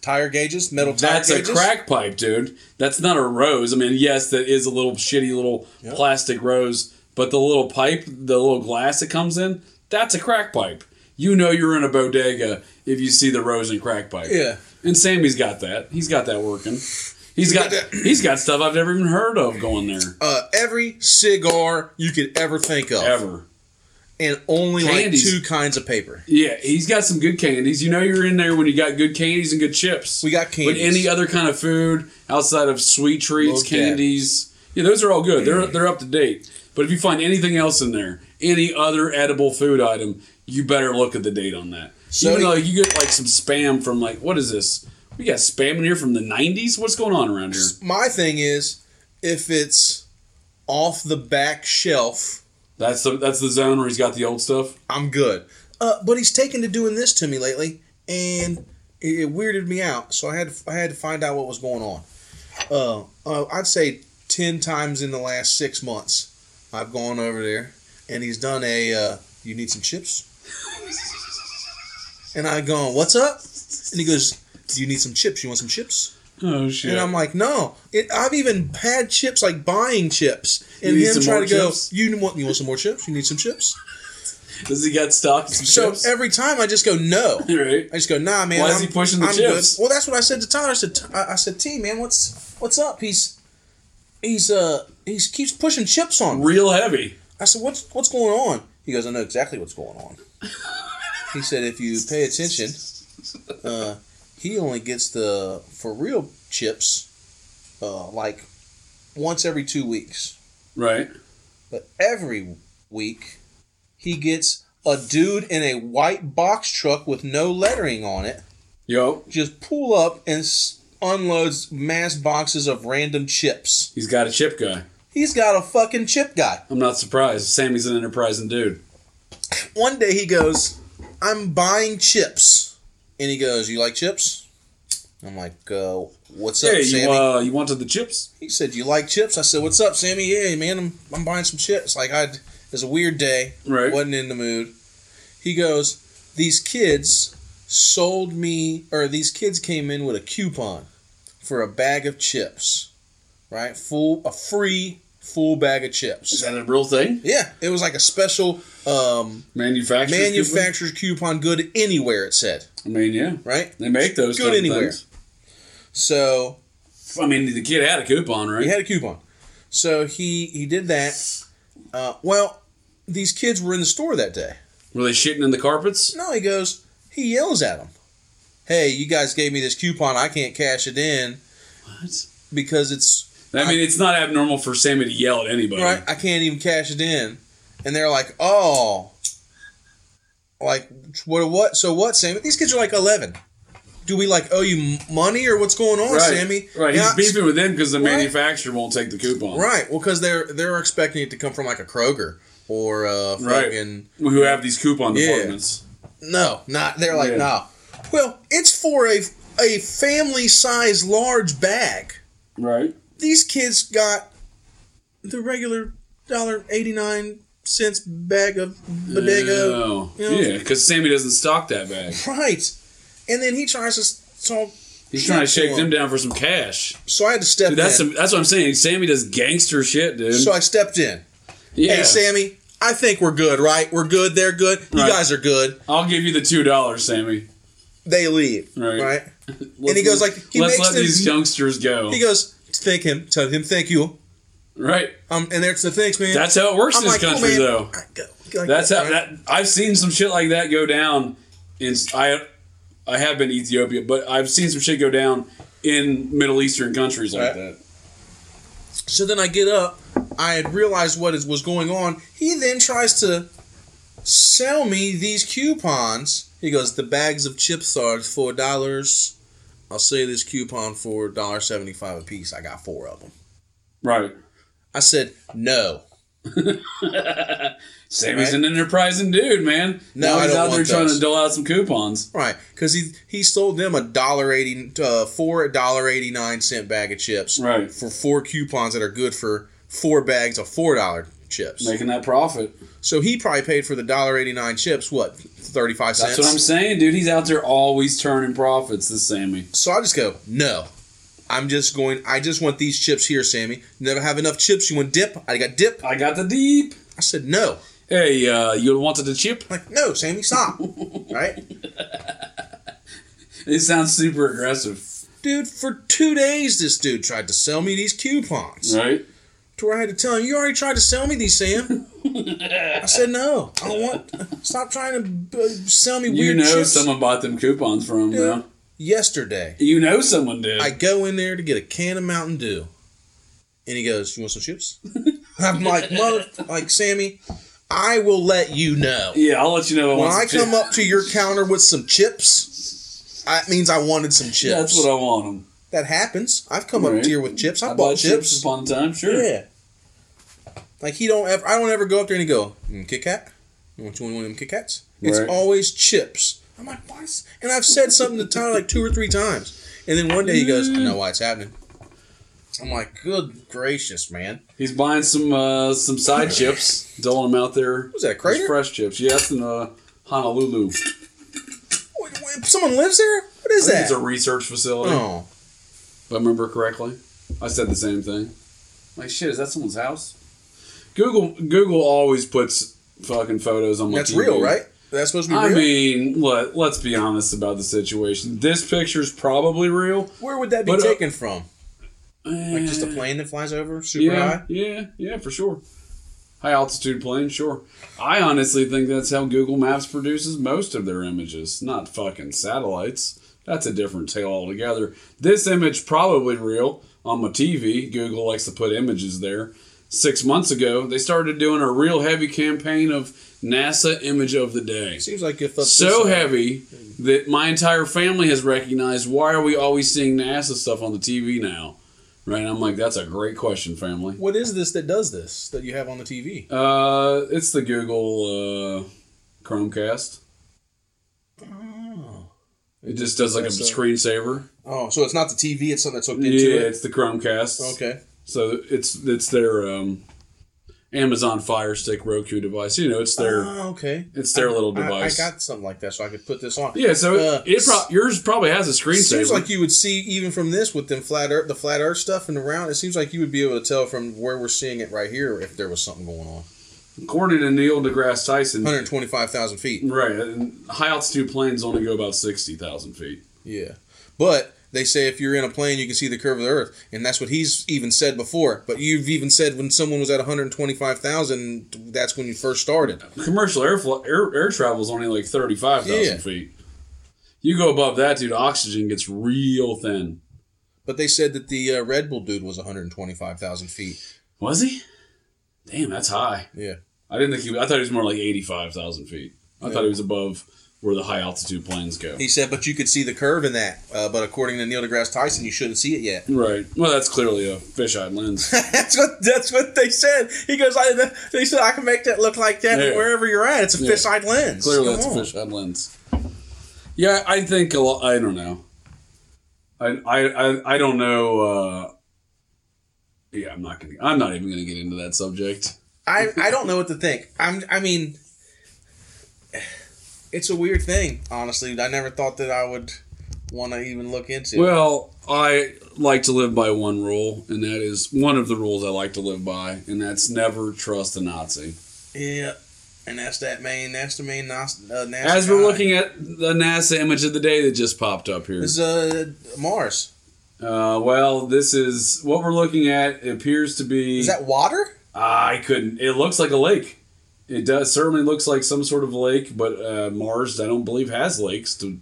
tire gauges, metal tire gauges. That's a crack pipe, dude. That's not a rose. I mean, yes, that is a little shitty little plastic rose, but the little pipe, the little glass that comes in, that's a crack pipe. You know you're in a bodega if you see the rose and crack pipe. Yeah. And Sammy's got that. He's got that working. He's got stuff I've never even heard of going there. Every cigar you could ever think of. Ever. And only candies. Like two kinds of paper. Yeah, he's got some good candies. You know you're in there when you got good candies and good chips. We got candies. But any other kind of food outside of sweet treats, candies, yeah, those are all good. They're up to date. But if you find anything else in there, any other edible food item, you better look at the date on that. So even though you get like some spam from like, what is this? We got spam in here from the 90s? What's going on around here? My thing is, if it's off the back shelf... That's the zone where he's got the old stuff? I'm good. But he's taken to doing this to me lately, and it weirded me out, so I had to find out what was going on. I'd say 10 times in the last 6 months, I've gone over there, and he's done a, you need some chips? And I've gone, what's up? And he goes, do you need some chips? You want some chips? Oh, shit. And I'm like, no. I've even had chips, like buying chips. And him trying to go, you want some more chips? You need some chips? Does he got stocked some chips? So every time I just go, no. Right. I just go, nah, man. Why is he pushing the chips? Good. Well, that's what I said to Tyler. I said, T, man, what's up? He keeps pushing chips on me. Real heavy. I said, what's going on? He goes, I know exactly what's going on. He said, if you pay attention, he only gets the for real chips like once every 2 weeks. Right. But every week he gets a dude in a white box truck with no lettering on it. Yo. Just pull up and unloads mass boxes of random chips. He's got a chip guy. He's got a fucking chip guy. I'm not surprised. Sammy's an enterprising dude. One day he goes, I'm buying chips. And he goes, you like chips? I'm like, what's up, Sammy? You wanted the chips? He said, you like chips? I said, what's up, Sammy? Yeah, man, I'm buying some chips. Like, it was a weird day. Right. Wasn't in the mood. He goes, these kids came in with a coupon for a bag of chips. Right? A free full bag of chips. Is that a real thing? Yeah. It was like a special manufacturer's coupon, good anywhere, it said. I mean, yeah. Right? They make those good anywhere. Things. So, I mean, the kid had a coupon, right? He had a coupon. So he did that. Well, these kids were in the store that day. Were they shitting in the carpets? No, he yells at them. Hey, you guys gave me this coupon. I can't cash it in. What? Because it's not abnormal for Sammy to yell at anybody. Right? I can't even cash it in. And they're like, oh. Like, what? So what, Sammy? These kids are like 11. Do we like owe you money or what's going on, right, Sammy? Right, he's beefing with them because the manufacturer won't take the coupon. Right, well, because they're expecting it to come from like a Kroger or fucking... Right, who have these coupon departments. No, not... They're like, no. Well, it's for a family-size large bag. Right. These kids got the regular $1.89 bag of bodega. Oh. You know? Yeah, because Sammy doesn't stock that bag. Right. And then he tries to talk. He's trying to shake them down for some cash. So I had to step in. That's what I'm saying. Sammy does gangster shit, dude. So I stepped in. Yeah. Hey, Sammy, I think we're good, right? We're good. They're good. You guys are good. I'll give you the $2, Sammy. They leave. Right? And he goes like, let these youngsters go. He goes, thank him. Tell him thank you. Right. And there's the thanks, man. That's how it works in this country, though. That's how that I've seen some shit like that go down. I have been to Ethiopia, but I've seen some shit go down in Middle Eastern countries like that. So then I get up. I had realized what was going on. He then tries to sell me these coupons. He goes, the bags of chips are $4. I'll sell you this coupon for $1.75 a piece. I got 4 of them. Right. I said, no. Sammy's an enterprising dude, man. No, now he's out there trying to dole out some coupons. Right, because he sold them $4.89 bag of chips for four coupons that are good for four bags of $4 chips. Making that profit. So he probably paid for the $1.89 chips, what, 35 cents? That's what I'm saying, dude. He's out there always turning profits, this Sammy. So I just go, no. I just want these chips here, Sammy. Never have enough chips. You want dip? I got dip. I got the deep. I said no. Hey, you wanted the chip? I'm like, no, Sammy, stop. Right? It sounds super aggressive. Dude, for 2 days this dude tried to sell me these coupons. Right. To where I had to tell him, you already tried to sell me these, Sam. I said no. I don't want... Stop trying to sell me weird chips. You know someone bought them coupons from him, though. Yesterday. You know someone did. I go in there to get a can of Mountain Dew. And he goes, you want some chips? I'm like, Sammy, I will let you know. Yeah, I'll let you know. When I come up to your counter with some chips, it means I wanted some chips. That's what I want them. That happens. I've come up to here with chips. I bought chips upon a time, sure. Yeah. Like I don't ever go up there and go, Kit Kat? You want one of them Kit Kats? Right. It's always chips. I'm like, what? And I've said something to Tyler like two or three times. And then one day he goes, I know why it's happening. I'm like, good gracious, man. He's buying some side chips, doling them out there. Was that a crater? Fresh chips. Yeah, that's in Honolulu. Wait, someone lives there? What is that? It's a research facility. Oh. If I remember correctly. I said the same thing. Like, shit, is that someone's house? Google always puts fucking photos on my TV. That's real, right? That's supposed to be real? I mean, let's be honest about the situation. This picture's probably real. Where would that be taken from? Like just a plane that flies over super high? Yeah, for sure. High altitude plane, sure. I honestly think that's how Google Maps produces most of their images, not fucking satellites. That's a different tale altogether. This image probably real on my TV. Google likes to put images there. 6 months ago, they started doing a real heavy campaign of NASA image of the day. Seems like if so heavy that my entire family has recognized, why are we always seeing NASA stuff on the TV now? Right? And I'm like, that's a great question, family. What is this that does this that you have on the TV? It's the Google Chromecast. Oh. It just does like a screensaver. Oh, so it's not the TV, it's something that's hooked into it? Yeah, it's the Chromecast. Okay. So it's their Amazon Fire Stick Roku device. You know, it's their It's their little device. I got something like that, so I could put this on. Yeah, so yours probably has a screensaver. It seems like you would see even from this with them the flat Earth stuff and around. It seems like you would be able to tell from where we're seeing it right here if there was something going on. According to Neil deGrasse Tyson, 125,000 feet. Right, and high altitude planes only go about 60,000 feet. Yeah, but. They say if you're in a plane, you can see the curve of the Earth. And that's what he's even said before. But you've even said when someone was at 125,000, that's when you first started. Commercial air travel is only like 35,000 feet. You go above that, dude, oxygen gets real thin. But they said that the Red Bull dude was 125,000 feet. Was he? Damn, that's high. Yeah. I thought he was more like 85,000 feet. I thought he was above... where the high altitude planes go. He said, but you could see the curve in that. But according to Neil deGrasse Tyson, you shouldn't see it yet. Right. Well, that's clearly a fisheye lens. That's what they said. He goes, they said, I can make that look like that wherever you're at. It's a fisheye lens. Clearly, it's a fisheye lens. Yeah, I think a lot. I don't know. I don't know. Yeah, I'm not even going to get into that subject. I don't know what to think. I mean. It's a weird thing, honestly. I never thought that I would want to even look into it. Well, I like to live by one rule, and that is one of the rules I like to live by, and that's never trust a Nazi. Yeah, and that's the main NASA guy. As we're looking at the NASA image of the day that just popped up here. This is Mars. Well, this is what we're looking at. It appears to be... Is that water? I couldn't. It looks like a lake. It does certainly looks like some sort of lake, but Mars, I don't believe, has lakes to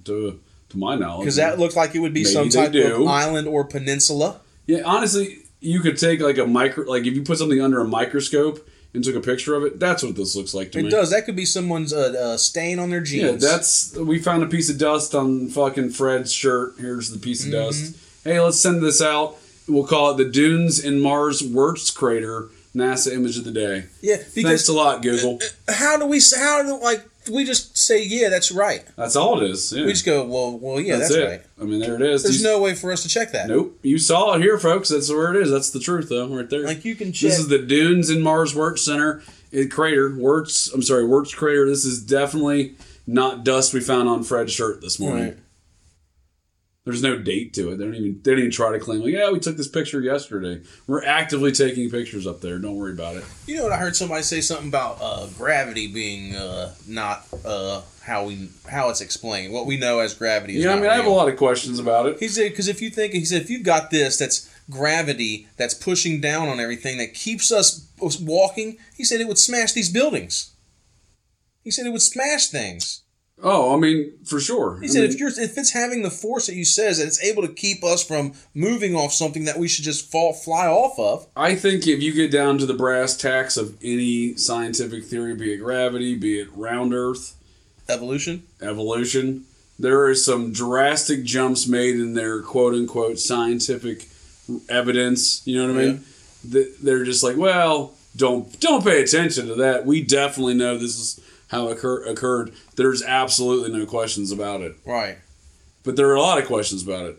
my knowledge. Because that looks like it would be some type of island or peninsula. Yeah, honestly, you could take like if you put something under a microscope and took a picture of it. That's what this looks like to me. It does. That could be someone's stain on their jeans. Yeah, we found a piece of dust on fucking Fred's shirt. Here's the piece of dust. Hey, let's send this out. We'll call it the Dunes in Mars Wirtz Crater. NASA image of the day. Yeah, thanks a lot, Google. We just say, yeah, that's right. That's all it is. Yeah. We just go, well, yeah, that's right. I mean, there it is. There's no way for us to check that. Nope. You saw it here, folks. That's where it is. That's the truth, though, right there. Like, you can check. This is the dunes in Mars Wirtz Crater. This is definitely not dust we found on Fred's shirt this morning. Right. There's no date to it. They don't even try to claim, like, yeah, we took this picture yesterday. We're actively taking pictures up there. Don't worry about it. You know what? I heard somebody say something about gravity being not how it's explained. What we know as gravity is not real. I have a lot of questions about it. He said, because if you've got this, that's gravity that's pushing down on everything that keeps us walking, he said it would smash these buildings. He said it would smash things. Oh, I mean, for sure. He said, if it's having the force that you says, that it's able to keep us from moving off something that we should just fly off of. I think if you get down to the brass tacks of any scientific theory, be it gravity, be it round Earth, evolution, there are some drastic jumps made in their quote unquote scientific evidence. You know what I mean? Yeah. They're just like, well, don't pay attention to that. We definitely know this is how it occurred. There's absolutely no questions about it. Right. But there are a lot of questions about it.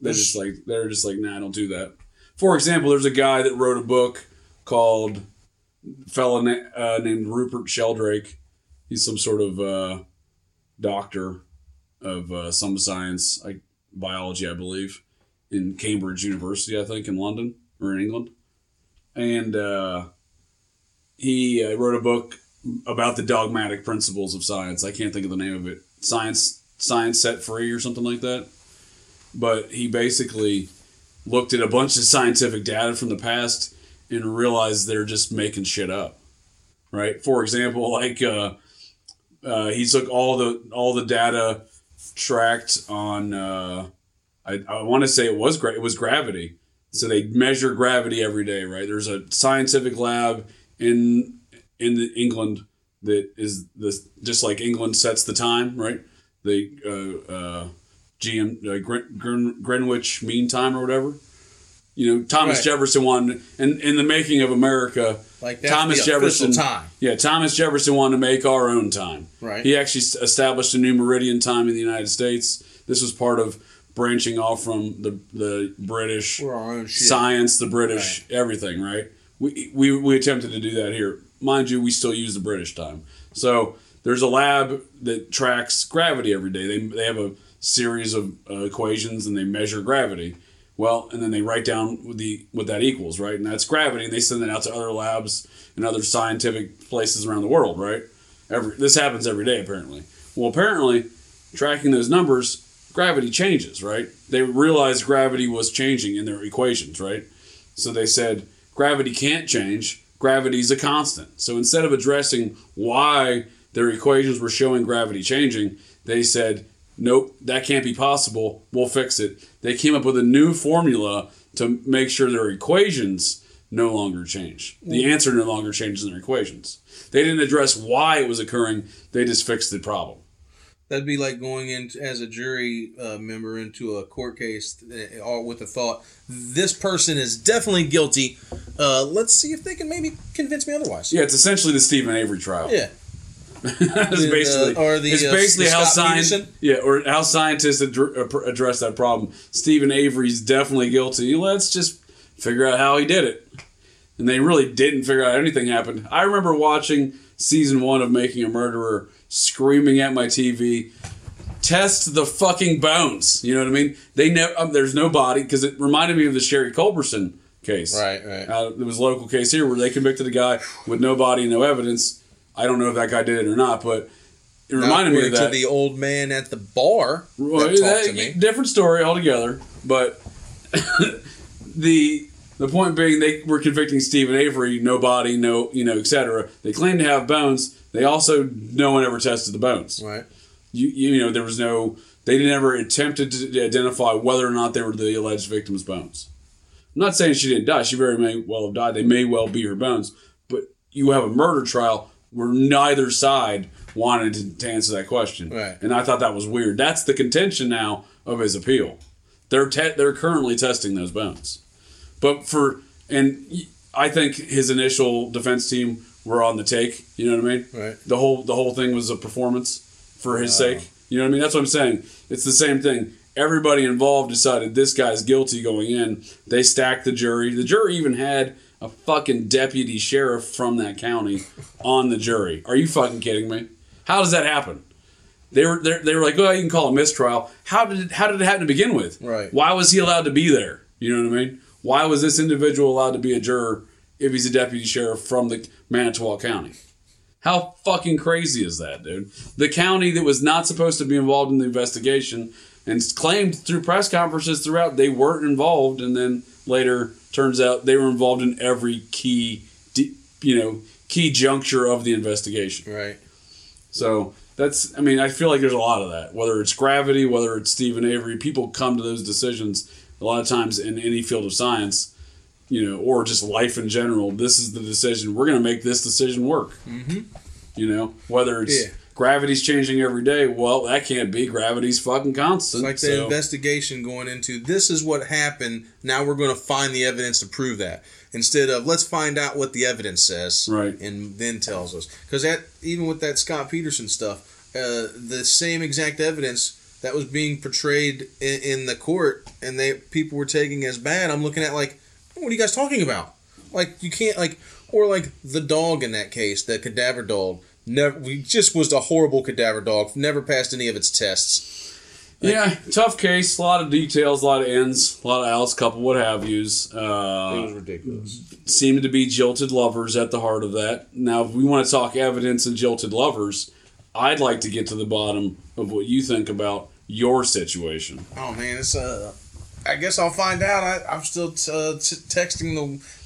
They're just like, nah, don't do that. For example, there's a guy that wrote a book called named Rupert Sheldrake. He's some sort of doctor of some science, like biology, I believe, in Cambridge University, I think, in London or in England. And he wrote a book about the dogmatic principles of science. I can't think of the name of it. Science Set Free or something like that. But he basically looked at a bunch of scientific data from the past and realized they're just making shit up. Right? For example, like he took all the data tracked on I want to say it was gravity. So they measure gravity every day, right? There's a scientific lab in England that is this, just like England sets the time, right? The Greenwich Mean Time or whatever. You know, Thomas Jefferson wanted, in the making of America, like Thomas Jefferson time. Yeah, Thomas Jefferson wanted to make our own time. Right. He actually established a new meridian time in the United States. This was part of branching off from the British science, the British everything, right? We attempted to do that here. Mind you, we still use the British time. So there's a lab that tracks gravity every day. They have a series of equations and they measure gravity. Well, and then they write down what that equals, right? And that's gravity. And they send that out to other labs and other scientific places around the world, right? This happens every day, apparently. Well, apparently, tracking those numbers, gravity changes, right? They realized gravity was changing in their equations, right? So they said, gravity can't change. Gravity's a constant. So instead of addressing why their equations were showing gravity changing, they said, nope, that can't be possible. We'll fix it. They came up with a new formula to make sure their equations no longer change. The answer no longer changes in their equations. They didn't address why it was occurring. They just fixed the problem. That'd be like going in as a jury member into a court case all with the thought, this person is definitely guilty. Let's see if they can maybe convince me otherwise. Yeah, it's essentially the Stephen Avery trial. Yeah. Or how scientists address that problem. Stephen Avery's definitely guilty. Let's just figure out how he did it. And they really didn't figure out anything happened. I remember watching season 1 of Making a Murderer, screaming at my TV, test the fucking bones. You know what I mean? They never. There's no body, because it reminded me of the Sherry Culberson case. Right. There was a local case here where they convicted a guy with no body, no evidence. I don't know if that guy did it or not, but it reminded me of that. To the old man at the bar. Well, that talked to me. Different story altogether. But the point being, they were convicting Stephen Avery, no body, no, etc. They claimed to have bones. They also, no one ever tested the bones. Right. They never attempted to identify whether or not they were the alleged victim's bones. I'm not saying she didn't die. She very may well have died. They may well be her bones. But you have a murder trial where neither side wanted to answer that question. Right. And I thought that was weird. That's the contention now of his appeal. They're currently testing those bones. But I think his initial defense team were on the take. You know what I mean? Right. The whole thing was a performance for his sake. You know what I mean? That's what I'm saying. It's the same thing. Everybody involved decided this guy's guilty going in. They stacked the jury. The jury even had a fucking deputy sheriff from that county on the jury. Are you fucking kidding me? How does that happen? They were like, well, you can call it mistrial. How did it happen to begin with? Right. Why was he allowed to be there? You know what I mean? Why was this individual allowed to be a juror if he's a deputy sheriff from the Manitowoc County? How fucking crazy is that, dude? The county that was not supposed to be involved in the investigation and claimed through press conferences throughout they weren't involved, and then later turns out they were involved in every key juncture of the investigation. Right. So that's, I mean, I feel like there's a lot of that. Whether it's gravity, whether it's Stephen Avery, people come to those decisions a lot of times in any field of science, you know, or just life in general. This is the decision. We're going to make this decision work. Mm-hmm. You know, whether it's gravity's changing every day. Well, that can't be. Gravity's fucking constant. It's like the investigation going into this is what happened. Now we're going to find the evidence to prove that. Instead of let's find out what the evidence says, right, and then tells us. Because that, even with that Scott Peterson stuff, the same exact evidence that was being portrayed in the court and people were taking as bad. I'm looking at like, what are you guys talking about? Like you can't like, or like the dog in that case, the cadaver dog. Was a horrible cadaver dog. Never passed any of its tests. Like, yeah, tough case. A lot of details, a lot of ends, a lot of outs, couple what have yous. It was ridiculous. Seemed to be jilted lovers at the heart of that. Now, if we want to talk evidence and jilted lovers, I'd like to get to the bottom of what you think about your situation. Oh man, it's I guess I'll find out. I'm still texting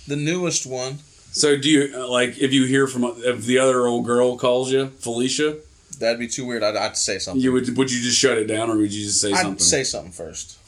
the newest one. So do you, like, if you hear from, if the other old girl calls you, Felicia? That'd be too weird. I'd say something. Would you just shut it down, or would you just say something? I'd say something first.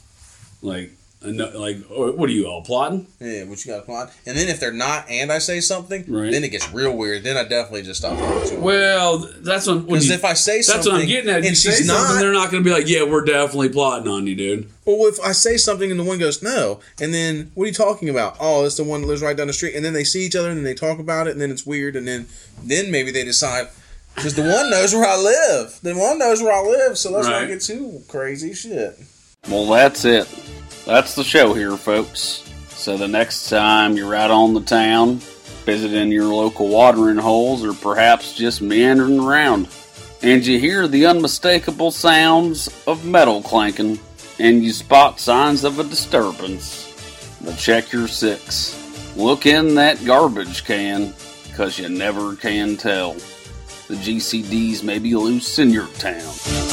Like, what are you, all plotting? Yeah, what you got to plot? And then if they're not and I say something, right, then it gets real weird. Then I definitely just stop talking to them. Well, that's what I'm... Because if I say something... That's what I'm getting at. If you say something, they're not going to be like, yeah, we're definitely plotting on you, dude. Well, if I say something and the one goes, no, and then, what are you talking about? Oh, it's the one that lives right down the street. And then they see each other and then they talk about it and then it's weird. And then maybe they decide, because the one knows where I live. The one knows where I live, so let's not get too crazy shit. Well, that's it. That's the show here, folks. So the next time you're out on the town, visiting your local watering holes, or perhaps just meandering around, and you hear the unmistakable sounds of metal clanking, and you spot signs of a disturbance, well, check your six. Look in that garbage can, because you never can tell. The GCDs may be loose in your town.